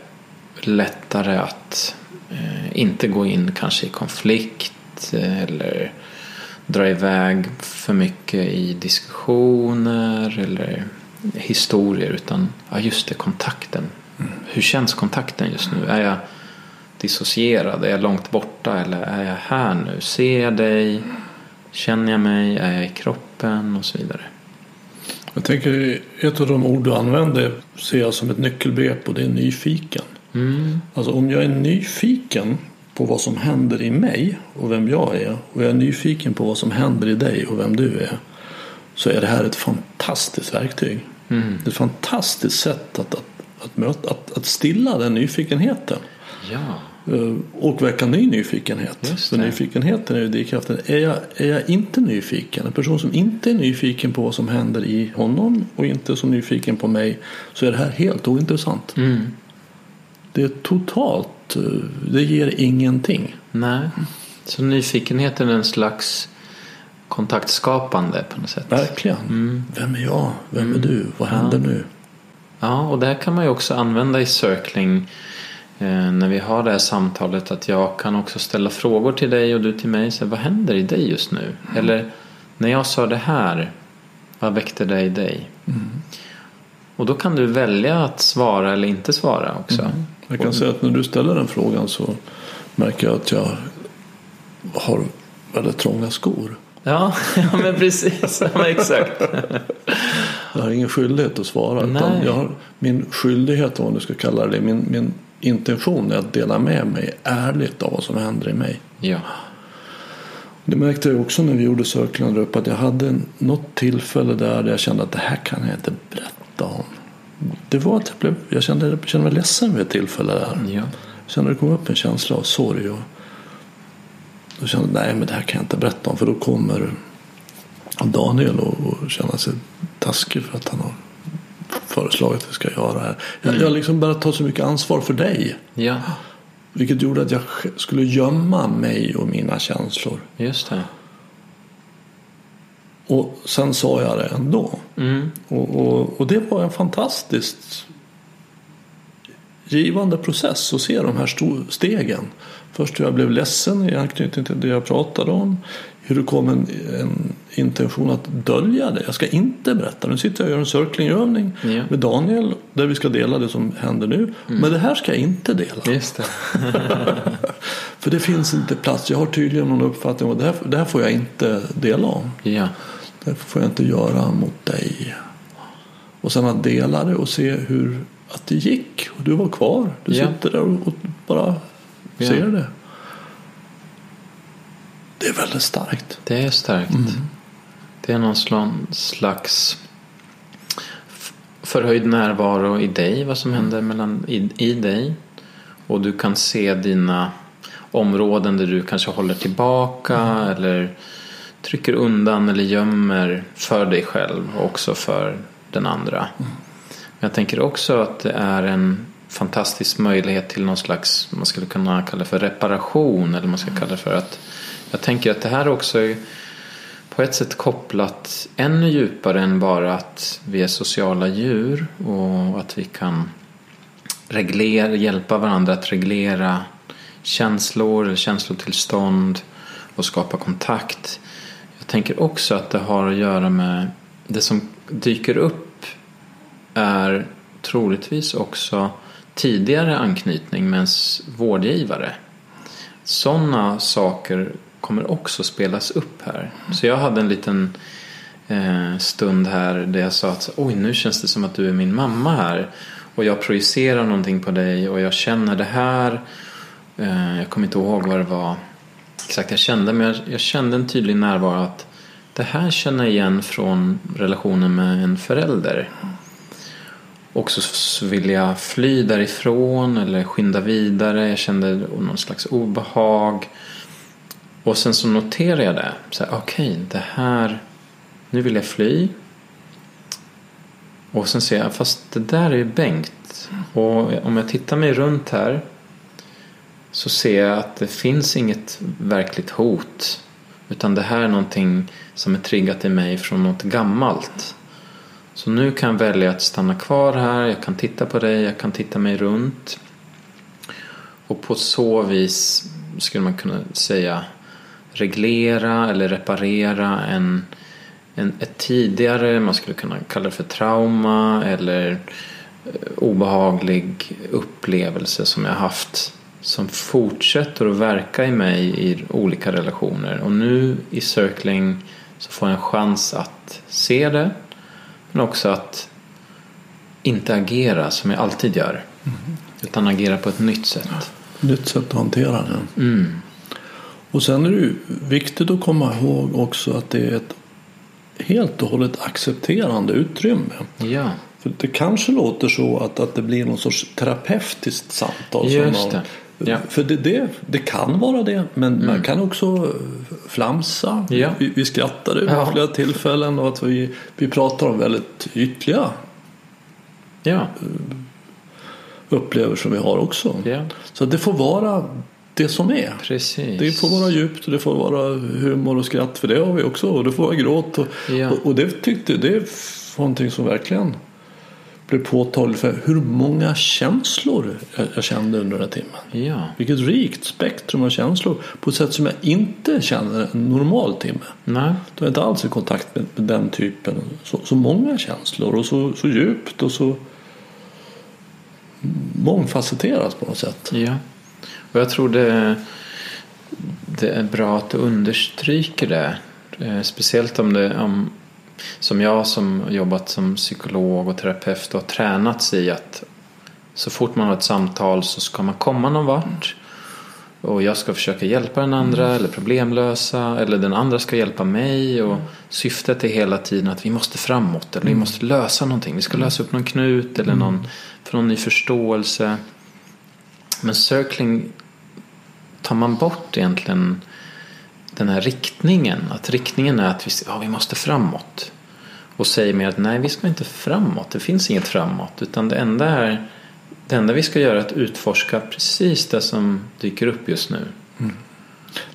lättare att inte gå in kanske i konflikt eller dra iväg för mycket i diskussioner eller historier, utan just det, kontakten. Hur känns kontakten just nu? Är jag dissocierad? Är jag långt borta? Eller är jag här nu? Ser jag dig? Känner jag mig? Är jag i kroppen? Och så vidare. Jag tänker, ett av de ord du använder ser jag som ett nyckelbegrepp, och det är nyfiken. Alltså om jag är nyfiken på vad som händer i mig och vem jag är, och jag är nyfiken på vad som händer i dig och vem du är, så är det här ett fantastiskt verktyg. Ett fantastiskt sätt att stilla den nyfikenheten. Ja. Och väcka ny nyfikenhet. För nyfikenheten är ju drivkraften. Är jag inte nyfiken, en person som inte är nyfiken på vad som händer i honom och inte som nyfiken på mig, så är det här helt ointressant. Det är totalt, det ger ingenting. Nej, så nyfikenheten är en slags kontaktskapande på något sätt. Verkligen. Vem är jag? Vem är du? Vad händer nu? Ja, och det här kan man ju också använda i circling när vi har det här samtalet, att jag kan också ställa frågor till dig och du till mig. Så, vad händer i dig just nu? Eller när jag sa det här, vad väckte det i dig? Och då kan du välja att svara eller inte svara också. Jag kan säga att när du ställer den frågan så märker jag att jag har väldigt trånga skor. Ja men precis. Ja, exakt. Jag har ingen skyldighet att svara. Utan jag har, min skyldighet, om du ska kalla det, min intention är att dela med mig ärligt av vad som händer i mig. Ja. Det märkte jag också när vi gjorde cirklarna upp, att jag hade något tillfälle där jag kände att det här kan jag inte berätta. Det var att jag kände mig ledsen vid ett tillfälle där. Ja. Sen när det kom upp en känsla av sorg, och då kände jag, nej men det här kan jag inte berätta om, för då kommer Daniel och känna sig taskig för att han har föreslagit att vi ska göra det här. Jag liksom bara tar så mycket ansvar för dig. Ja. Vilket gjorde att jag skulle gömma mig och mina känslor. Just det. Och sen sa jag det ändå. Mm. Och det var en fantastiskt givande process att se de här stegen. Först hur jag blev ledsen i anknytning till det jag pratade om. Hur det kom en intention att dölja det. Jag ska inte berätta. Nu sitter jag och gör en circlingövning med Daniel. Där vi ska dela det som händer nu. Mm. Men det här ska jag inte dela. Just det. För det finns inte plats. Jag har tydligen någon uppfattning om det här får jag inte dela om. Yeah. Det får jag inte göra mot dig. Och sen att dela det och se hur att det gick. Och du var kvar. Du sitter där och bara ser det. Det är väldigt starkt. Det är starkt. Mm. Det är någon slags förhöjd närvaro i dig. Vad som händer mellan, i dig. Och du kan se dina områden där du kanske håller tillbaka. Mm. Eller trycker undan eller gömmer för dig själv. Och också för den andra. Mm. Jag tänker också att det är en fantastisk möjlighet till någon slags, man skulle kunna kalla för reparation. Eller man ska kalla för att jag tänker att det här också är på ett sätt kopplat ännu djupare än bara att vi är sociala djur och att vi kan hjälpa varandra att reglera känslor eller känslotillstånd och skapa kontakt. Jag tänker också att det har att göra med det som dyker upp är troligtvis också tidigare anknytning med ens vårdgivare. Sådana saker kommer också spelas upp här. Så jag hade en liten stund här där jag sa att oj, nu känns det som att du är min mamma här och jag projicerar någonting på dig och jag känner det här. Jag kommer inte ihåg vad det var exakt jag kände, men jag kände en tydlig närvaro att det här känner jag igen från relationen med en förälder. Och så vill jag fly därifrån eller skynda vidare. Jag kände någon slags obehag. Och sen så noterade jag det. Okej, det här... Nu vill jag fly. Och sen ser jag, fast det där är ju Bengt. Och om jag tittar mig runt här så ser jag att det finns inget verkligt hot. Utan det här är någonting som är triggat i mig från något gammalt. Så nu kan jag välja att stanna kvar här. Jag kan titta på dig. Jag kan titta mig runt. Och på så vis skulle man kunna säga reglera eller reparera ett tidigare, man skulle kunna kalla det för trauma eller obehaglig upplevelse som jag haft som fortsätter att verka i mig i olika relationer. Och nu i circling så får jag en chans att se det. Men också att inte agera som jag alltid gör. Mm. Utan agera på ett nytt sätt. Ja, nytt sätt att hantera det. Mm. Och sen är det ju viktigt att komma ihåg också att det är ett helt och hållet accepterande utrymme. Ja. För det kanske låter så att det blir någon sorts terapeutiskt samtal. Just det. Ja. För det kan vara det, men man kan också flamsa. Ja. Vi skrattade vid flera tillfällen och att vi pratar om väldigt ytliga upplevelser som vi har också. Ja. Så det får vara det som är. Precis. Det får vara djupt och det får vara humor och skratt, för det har vi också. Och det får vara gråt. Och det tyckte jag, det är någonting som verkligen blev påtagligt för hur många känslor jag kände under den timmen. Ja. Vilket rikt spektrum av känslor på ett sätt som jag inte känner en normal timme. Nej. Då är jag inte alls i kontakt med den typen. Så många känslor och så djupt och så mångfacetterat på något sätt. Ja. Och jag tror det är bra att du understryker det. Speciellt om som jag som jobbat som psykolog och terapeut och tränats i att så fort man har ett samtal så ska man komma någon vart och jag ska försöka hjälpa den andra eller problemlösa eller den andra ska hjälpa mig och syftet är hela tiden att vi måste framåt eller vi måste lösa någonting, vi ska lösa upp någon knut eller någon ny förståelse. Men circling tar man bort egentligen den här riktningen, att riktningen är att vi måste framåt och säger mer att nej, vi ska inte framåt, det finns inget framåt, utan det enda vi ska göra är att utforska precis det som dyker upp just nu.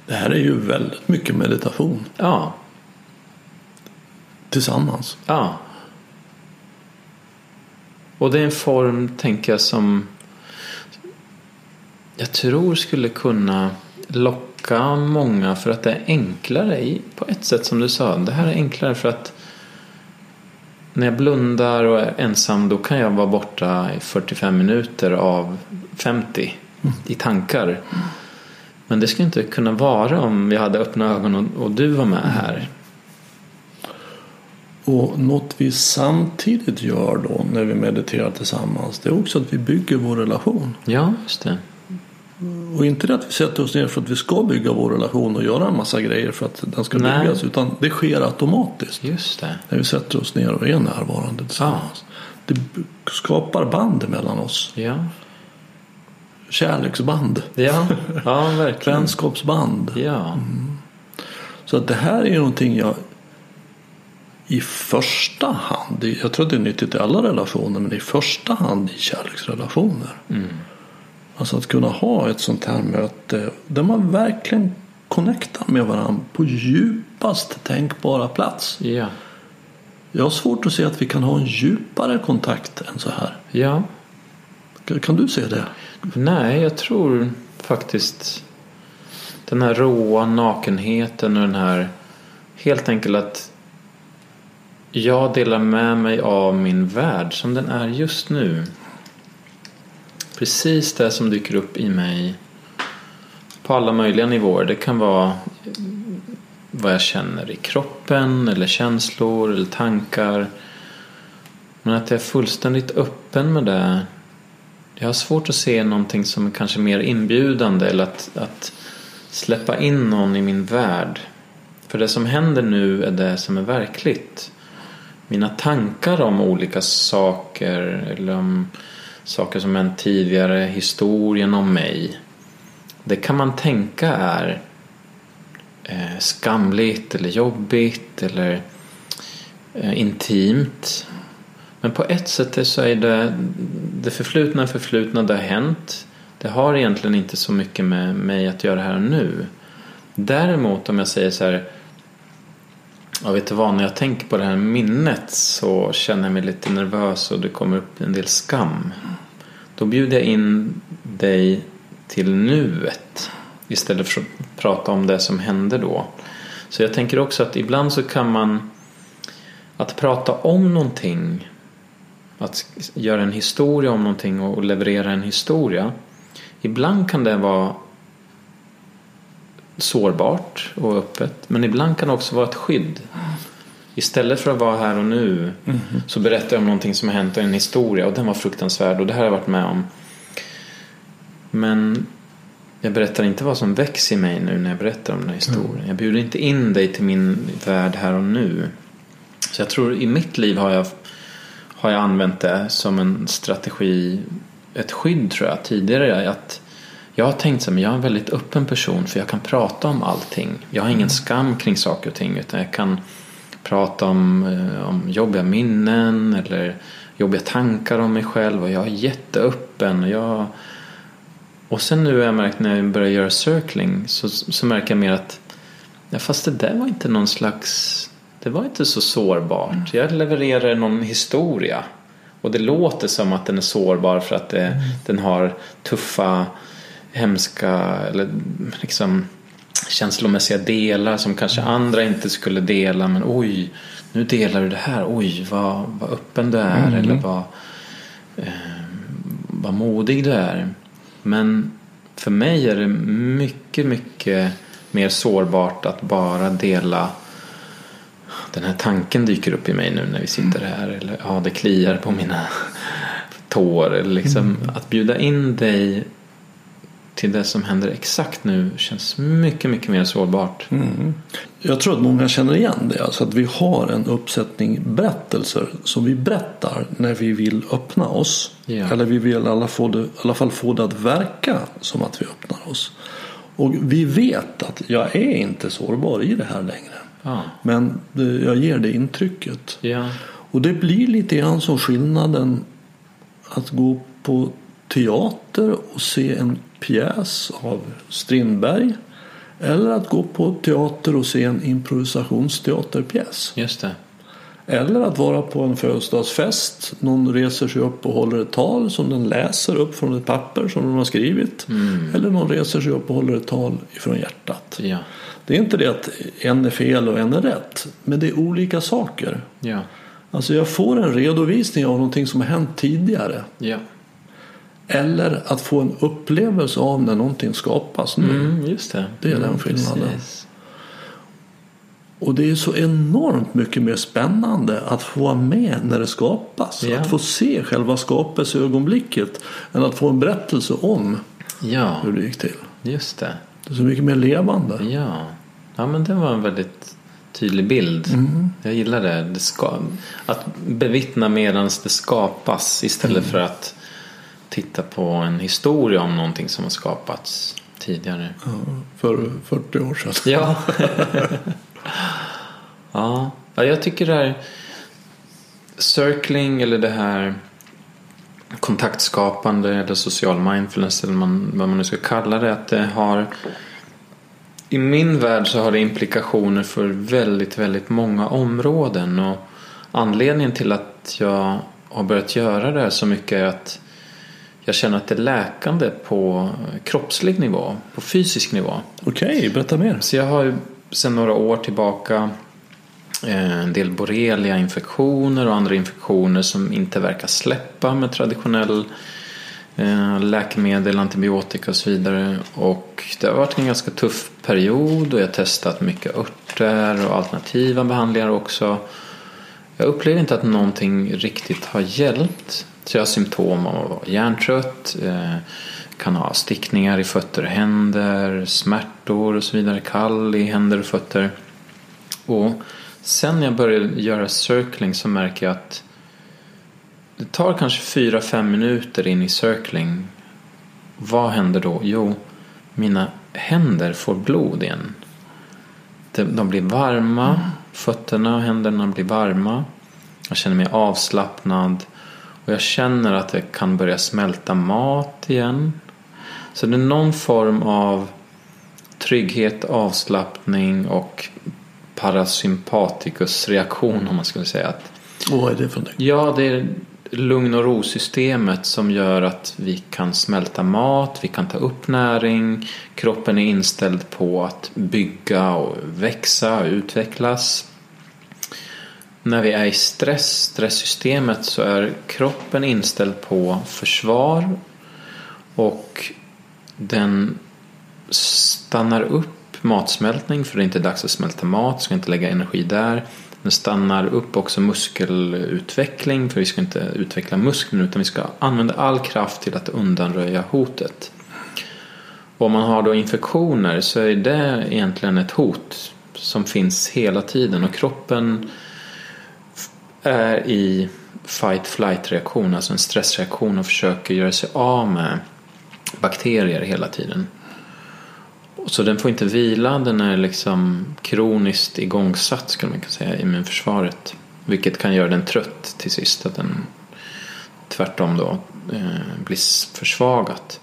Det här är ju väldigt mycket meditation. Ja. tillsammans. Ja. Och det är en form, tänker jag, som jag tror skulle kunna locka många, för att det är enklare på ett sätt som du sa. Det här är enklare för att när jag blundar och är ensam, då kan jag vara borta i 45 minuter av 50 i tankar. Men det skulle inte kunna vara om vi hade öppna ögon och du var med här. Och något vi samtidigt gör då när vi mediterar tillsammans, det är också att vi bygger vår relation. Ja, just det. Och inte det att vi sätter oss ner för att vi ska bygga vår relation och göra en massa grejer för att den ska byggas, utan det sker automatiskt. Just det. När vi sätter oss ner och är närvarande tillsammans. Ah. Det skapar band mellan oss. Ja. Kärleksband. Ja, ja verkligen. Vänskapsband. Ja. Mm. Så att det här är någonting jag i första hand, jag tror det är nyttigt i alla relationer, men i första hand i kärleksrelationer. Mm. Alltså att kunna ha ett sånt här möte där man verkligen connectar med varandra på djupast tänkbara plats. Ja. Jag har svårt att se att vi kan ha en djupare kontakt än så här. Ja. Kan du se det? Nej, jag tror faktiskt den här råa nakenheten och den här, helt enkelt att jag delar med mig av min värld som den är just nu. Precis det som dyker upp i mig på alla möjliga nivåer. Det kan vara vad jag känner i kroppen eller känslor eller tankar. Men att jag är fullständigt öppen med det. Jag har svårt att se någonting som är kanske mer inbjudande, eller att släppa in någon i min värld. För det som händer nu är det som är verkligt. Mina tankar om olika saker eller om saker som en tidigare historien om mig, det kan man tänka är skamligt eller jobbigt eller intimt, men på ett sätt så är det förflutna det har hänt, det har egentligen inte så mycket med mig att göra här nu. Däremot om jag säger så här, jag vet inte vad, när jag tänker på det här minnet så känner jag mig lite nervös och det kommer upp en del skam. Då bjuder jag in dig till nuet istället för att prata om det som hände då. Så jag tänker också att ibland så kan man, att prata om någonting, att göra en historia om någonting och leverera en historia, ibland kan det vara sårbart och öppet, men ibland kan det också vara ett skydd. Istället för att vara här och nu, så berättar jag om någonting som har hänt och en historia, och den var fruktansvärd och det här har jag varit med om, men jag berättar inte vad som växer i mig nu när jag berättar om den här historien. Jag bjuder inte in dig till min värld här och nu. Så jag tror i mitt liv har jag använt det som en strategi, ett skydd, tror jag tidigare, att jag har tänkt så här, men jag är en väldigt öppen person för jag kan prata om allting. Jag har ingen skam kring saker och ting, utan jag kan prata om jobbiga minnen eller jobbiga tankar om mig själv, och jag är jätteöppen. Och sen nu har jag märkt när jag börjar göra circling så märker jag mer att fast det där var inte någon slags, det var inte så sårbart. Jag levererar någon historia och det låter som att den är sårbar för att den har tuffa, hemska eller liksom känslomässiga delar som kanske andra inte skulle dela, men oj, nu delar du det här, oj vad öppen du är, eller vad modig du är. Men för mig är det mycket, mycket mer sårbart att bara dela, den här tanken dyker upp i mig nu när vi sitter här, eller ja, det kliar på mina tår, eller liksom att bjuda in dig till det som händer exakt nu känns mycket, mycket mer sårbart. Jag tror att många känner igen det, alltså att vi har en uppsättning berättelser som vi berättar när vi vill öppna oss, eller vi vill i alla fall få det att verka som att vi öppnar oss, och vi vet att jag är inte sårbar i det här längre, men jag ger det intrycket. Och det blir lite grann som skillnaden att gå på teater och se en pjäs av Strindberg, eller att gå på teater och se en improvisationsteaterpjäs. Just det. Eller att vara på en födelsedagsfest. Någon reser sig upp och håller ett tal som den läser upp från ett papper som de har skrivit. Mm. Eller någon reser sig upp och håller ett tal ifrån hjärtat. Ja. Det är inte det att en är fel och en är rätt. Men det är olika saker. Ja. Alltså jag får en redovisning av någonting som har hänt tidigare. Ja. Eller att få en upplevelse av när någonting skapas nu. Mm, just det. Det är den skillnaden. Precis. Och det är så enormt mycket mer spännande att få vara med när det skapas. Ja. Att få se själva skapelse i ögonblicket än att få en berättelse om hur det gick till. Just det. Det är så mycket mer levande. Ja, ja men det var en väldigt tydlig bild. Mm. Jag gillar det. Att bevittna medan det skapas istället för att titta på en historia om någonting som har skapats tidigare. Ja, för 40 år sedan. Ja. Ja, jag tycker det här circling eller det här kontaktskapande eller social mindfulness eller vad man nu ska kalla det, att det har i min värld så har det implikationer för väldigt, väldigt många områden. Och anledningen till att jag har börjat göra det här så mycket är att jag känner att det är läkande på kroppslig nivå, på fysisk nivå. Okej, berätta mer. Så jag har ju sedan några år tillbaka en del borrelia-infektioner och andra infektioner som inte verkar släppa med traditionell läkemedel, antibiotika och så vidare. Och det har varit en ganska tuff period och jag har testat mycket örter och alternativa behandlingar också. Jag upplever inte att någonting riktigt har hjälpt. Så jag har symptom av att vara hjärntrött, kan ha stickningar i fötter och händer, smärtor och så vidare, kall i händer och fötter. Och sen när jag började göra circling så märker jag att det tar kanske 4-5 minuter in i circling. Vad händer då? Jo, mina händer får blod igen. De blir varma, fötterna och händerna blir varma. Jag känner mig avslappnad och jag känner att jag kan börja smälta mat igen. Så det är någon form av trygghet, avslappning och parasympatikusreaktion om man skulle säga. Att, vad är det för något? Ja, det är lugn- och ro-systemet som gör att vi kan smälta mat, vi kan ta upp näring, kroppen är inställd på att bygga och växa och utvecklas. När vi är i stresssystemet så är kroppen inställd på försvar och den stannar upp matsmältning, för det är inte dags att smälta mat, ska inte lägga energi där. Den stannar upp också muskelutveckling, för vi ska inte utveckla musklerna utan vi ska använda all kraft till att undanröja hotet. Och om man har då infektioner så är det egentligen ett hot som finns hela tiden och kroppen är i fight-flight-reaktion, alltså en stressreaktion, och försöker göra sig av med bakterier hela tiden. Så den får inte vila, den är liksom kroniskt igångsatt skulle man kunna säga, immunförsvaret. Vilket kan göra den trött till sist, att den tvärtom då blir försvagat.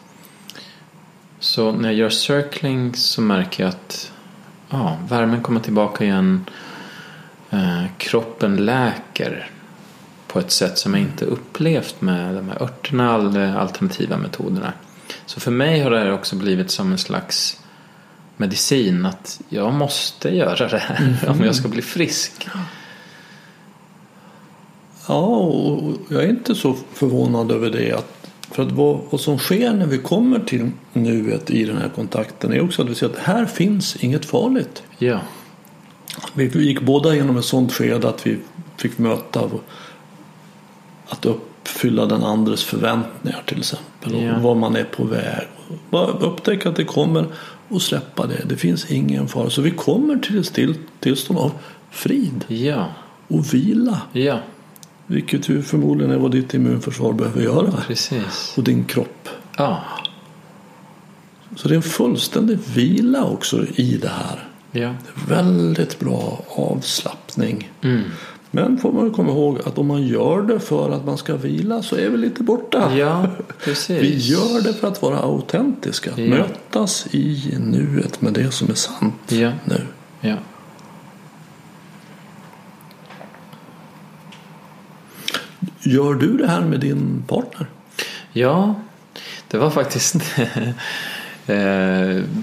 Så när jag gör circling så märker jag att värmen kommer tillbaka igen. Kroppen läker på ett sätt som jag inte upplevt med de här örterna, alternativa metoderna. Så för mig har det här också blivit som en slags medicin, att jag måste göra det här om jag ska bli frisk. Ja, och jag är inte så förvånad över det, för att vad som sker när vi kommer till nuet i den här kontakten är också att vi ser att här finns inget farligt. Ja. Vi gick båda genom ett sånt skede att vi fick möta att uppfylla den andres förväntningar till exempel, och vad man är på väg. Bara upptäcka att det kommer och släppa det. Det finns ingen fara. Så vi kommer till ett tillstånd av frid och vila. Ja. Vilket ju förmodligen är vad ditt immunförsvar behöver göra. Precis. Och din kropp. Ja. Så det är en fullständig vila också i det här. Ja. Det är väldigt bra avslappning. Mm. Men får man komma ihåg att om man gör det för att man ska vila så är vi lite borta. Ja, precis. Vi gör det för att vara autentiska. Ja. Mötas i nuet med det som är sant nu. Ja. Gör du det här med din partner? Ja, det var faktiskt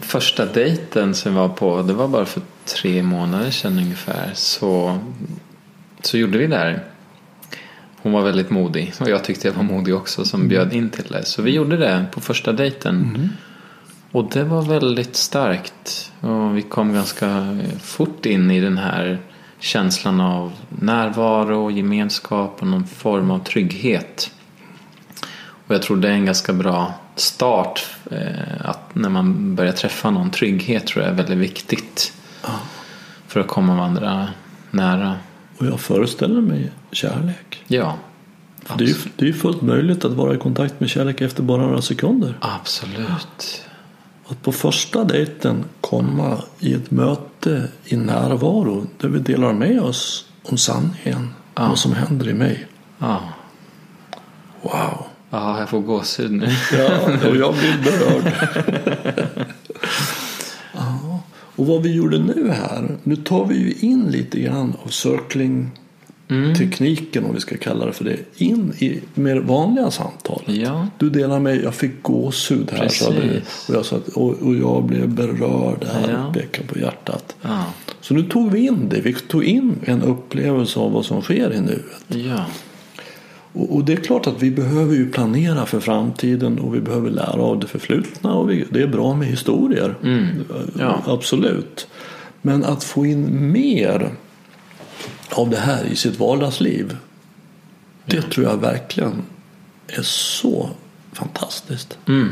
första dejten som jag var på. Det var bara för 3 månader sedan ungefär. Så gjorde vi det här. Hon var väldigt modig. Och jag tyckte jag var modig också som bjöd in till det. Så vi gjorde det på första dejten. Mm. Och det var väldigt starkt. Och vi kom ganska fort in i den här känslan av närvaro, gemenskap och någon form av trygghet. Och jag tror det är en ganska bra start. Att när man börjar träffa någon, trygghet tror jag är väldigt viktigt. För att komma andra nära. Och jag föreställer mig kärlek. Ja. Det är ju fullt möjligt att vara i kontakt med kärlek efter bara några sekunder. Absolut. Att på första dejten komma i ett möte i närvaro där vi delar med oss om sanningen, vad som händer i mig. Ja. Wow. Ja, jag får gåshud nu. Ja, och jag blir berörd. Ja. Och vad vi gjorde nu här, nu tar vi ju in lite grann av circling-tekniken, om vi ska kalla det för det, in i mer vanliga samtalet. Ja. Du delar med, jag fick gåshud här. Så det, och jag sa att, och jag blev berörd här, pekar på hjärtat. Ja. Så nu tog vi in det, vi tog in en upplevelse av vad som sker i nuet. Ja. Och det är klart att vi behöver ju planera för framtiden och vi behöver lära av det förflutna och det är bra med historier. Mm. Ja. Absolut. Men att få in mer av det här i sitt vardagsliv, det tror jag verkligen är så fantastiskt. Mm.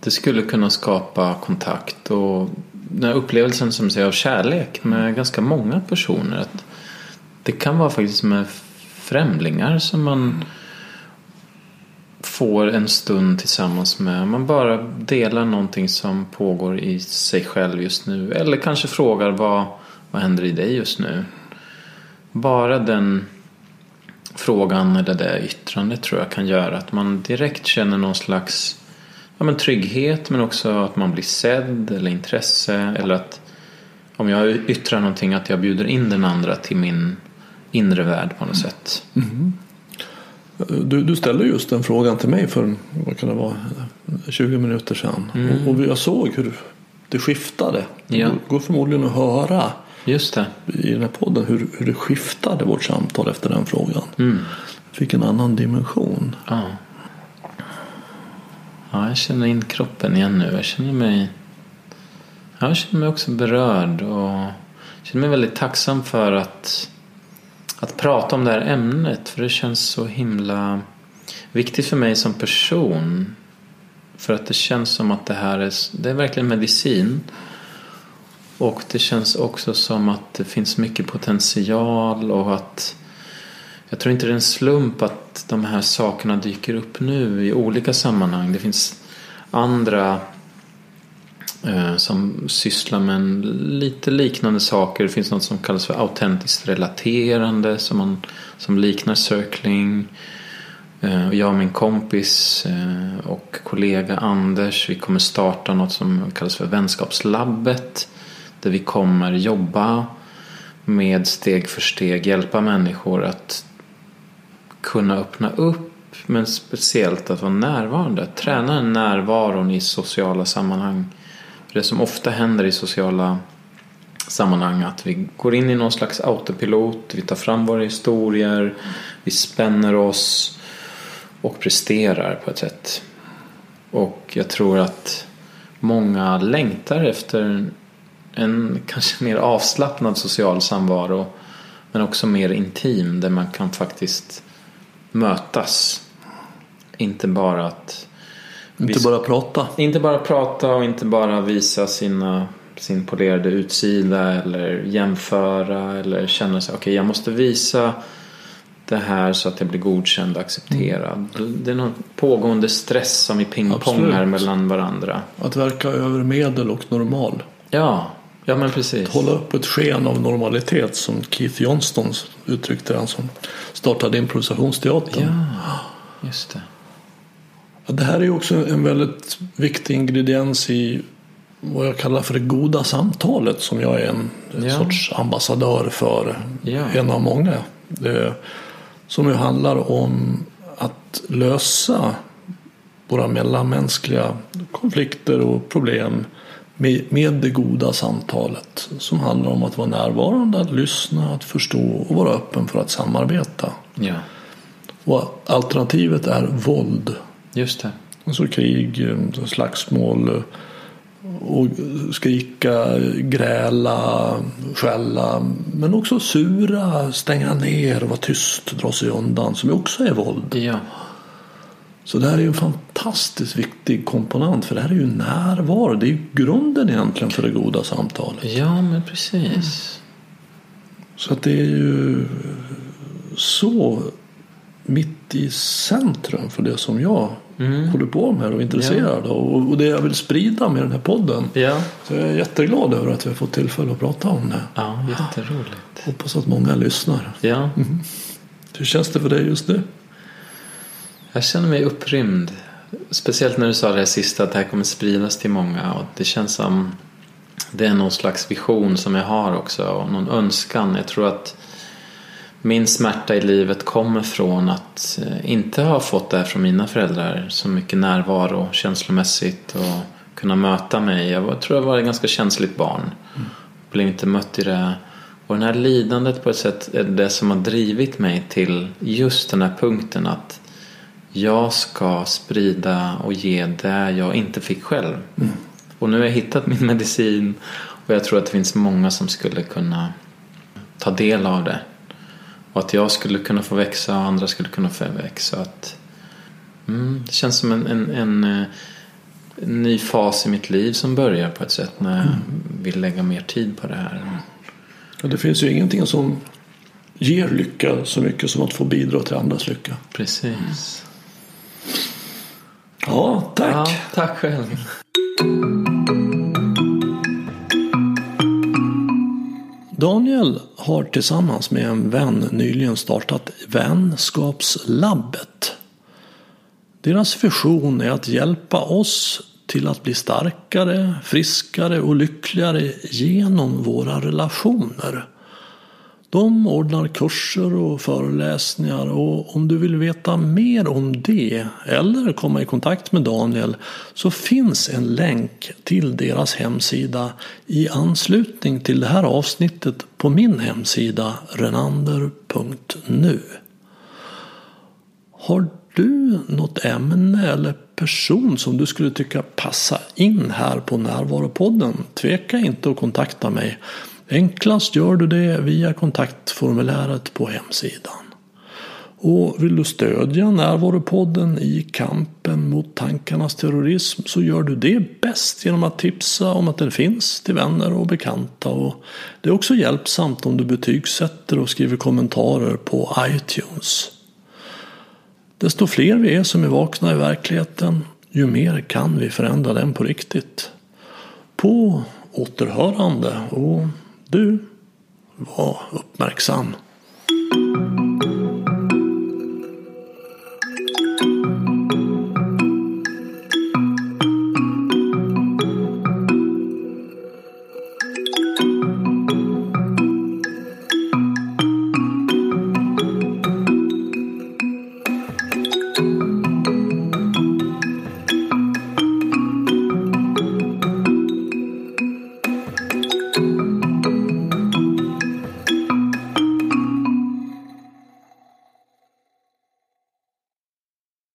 Det skulle kunna skapa kontakt och den här upplevelsen som säger av kärlek med ganska många personer. Att det kan vara faktiskt med främlingar som man får en stund tillsammans med. Man bara delar någonting som pågår i sig själv just nu. Eller kanske frågar vad händer i dig just nu. Bara den frågan eller det yttrandet tror jag kan göra att man direkt känner någon slags trygghet, men också att man blir sedd eller intresse. Eller att om jag yttrar någonting att jag bjuder in den andra till min inre värld på något sätt. Mm. Du ställde just den frågan till mig för vad kan det vara, 20 minuter sedan. Mm. Och jag såg hur det skiftade. Ja. Det går förmodligen att höra just det. I den här podden hur det skiftade vårt samtal efter den frågan. Mm. Fick en annan dimension. Ja. Ja, jag känner in kroppen igen nu. Jag känner mig också berörd och känner mig väldigt tacksam för att prata om det här ämnet, för det känns så himla viktigt för mig som person, för att det känns som att det är verkligen medicin, och det känns också som att det finns mycket potential och att jag tror inte det är en slump att de här sakerna dyker upp nu i olika sammanhang. Det finns andra som sysslar med lite liknande saker. Det finns något som kallas för autentiskt relaterande som liknar circling. Jag och min kompis och kollega Anders, vi kommer starta något som kallas för Vänskapslabbet, där vi kommer jobba med steg för steg, hjälpa människor att kunna öppna upp, men speciellt att vara närvarande, träna den närvaron i sociala sammanhang. Det som ofta händer i sociala sammanhang att vi går in i någon slags autopilot, vi tar fram våra historier, vi spänner oss och presterar på ett sätt. Och jag tror att många längtar efter en kanske mer avslappnad social samvaro, men också mer intim, där man kan faktiskt mötas. Inte bara prata och inte bara visa sin polerade utsida eller jämföra eller känna sig okej, jag måste visa det här så att jag blir godkänd och accepterad. Det är någon pågående stress som i pingpongar mellan varandra. Att verka över medel och normal. Ja, men precis. Att hålla upp ett sken av normalitet, som Keith Johnstone uttryckte, han som startade improvisationsteatern. Ja, just det. Det här är också en väldigt viktig ingrediens i vad jag kallar för det goda samtalet, som jag är en sorts ambassadör för, en av många. som ju handlar om att lösa våra mellanmänskliga konflikter och problem med det goda samtalet, som handlar om att vara närvarande, att lyssna, att förstå och vara öppen för att samarbeta. Ja. Och alternativet är våld. Just det. Alltså krig, slagsmål, och skrika, gräla, skälla, men också sura, stänga ner, vara tyst, dra sig undan, som också är våld. Ja. Så det här är ju en fantastiskt viktig komponent, för det här är ju närvaro. Det är ju grunden egentligen för det goda samtalet. Ja, men precis. Så att det är ju så mitt i centrum för det som jag håller på med och är intresserad av. Och det jag vill sprida med den här podden. Ja. Så jag är jätteglad över att vi har fått tillfälle att prata om det. Ja, jätteroligt. Hoppas att många lyssnar. Ja. Mm. Hur känns det för dig just nu? Jag känner mig upprymd. Speciellt när du sa det här sista, att det här kommer spridas till många. Och det känns som det är någon slags vision som jag har också. Och någon önskan. Jag tror att min smärta i livet kommer från att inte ha fått det här från mina föräldrar. Så mycket närvaro känslomässigt och kunna möta mig. Jag tror jag var ett ganska känsligt barn. Blev inte mött i det. Och det här lidandet på ett sätt är det som har drivit mig till just den här punkten att jag ska sprida och ge det jag inte fick själv. Och nu har jag hittat min medicin. Och jag tror att det finns många som skulle kunna ta del av det. Och att jag skulle kunna få växa och andra skulle kunna få växa. Att, det känns som en ny fas i mitt liv som börjar på ett sätt. När jag vill lägga mer tid på det här. Ja, det finns ju ingenting som ger lycka så mycket som att få bidra till andras lycka. Precis. Ja, tack. Ja, tack själv. Daniel har tillsammans med en vän nyligen startat Vänskapslabbet. Deras vision är att hjälpa oss till att bli starkare, friskare och lyckligare genom våra relationer. De ordnar kurser och föreläsningar, och om du vill veta mer om det eller komma i kontakt med Daniel så finns en länk till deras hemsida i anslutning till det här avsnittet på min hemsida renander.nu. Har du något ämne eller person som du skulle tycka passa in här på Närvaropodden? Tveka inte att kontakta mig. Enklast gör du det via kontaktformuläret på hemsidan. Och vill du stödja Närvaropodden i kampen mot tankarnas terrorism så gör du det bäst genom att tipsa om att den finns till vänner och bekanta. Och det är också hjälpsamt om du betygsätter och skriver kommentarer på iTunes. Desto fler vi är som är vakna i verkligheten, ju mer kan vi förändra den på riktigt. På återhörande och du, var uppmärksam.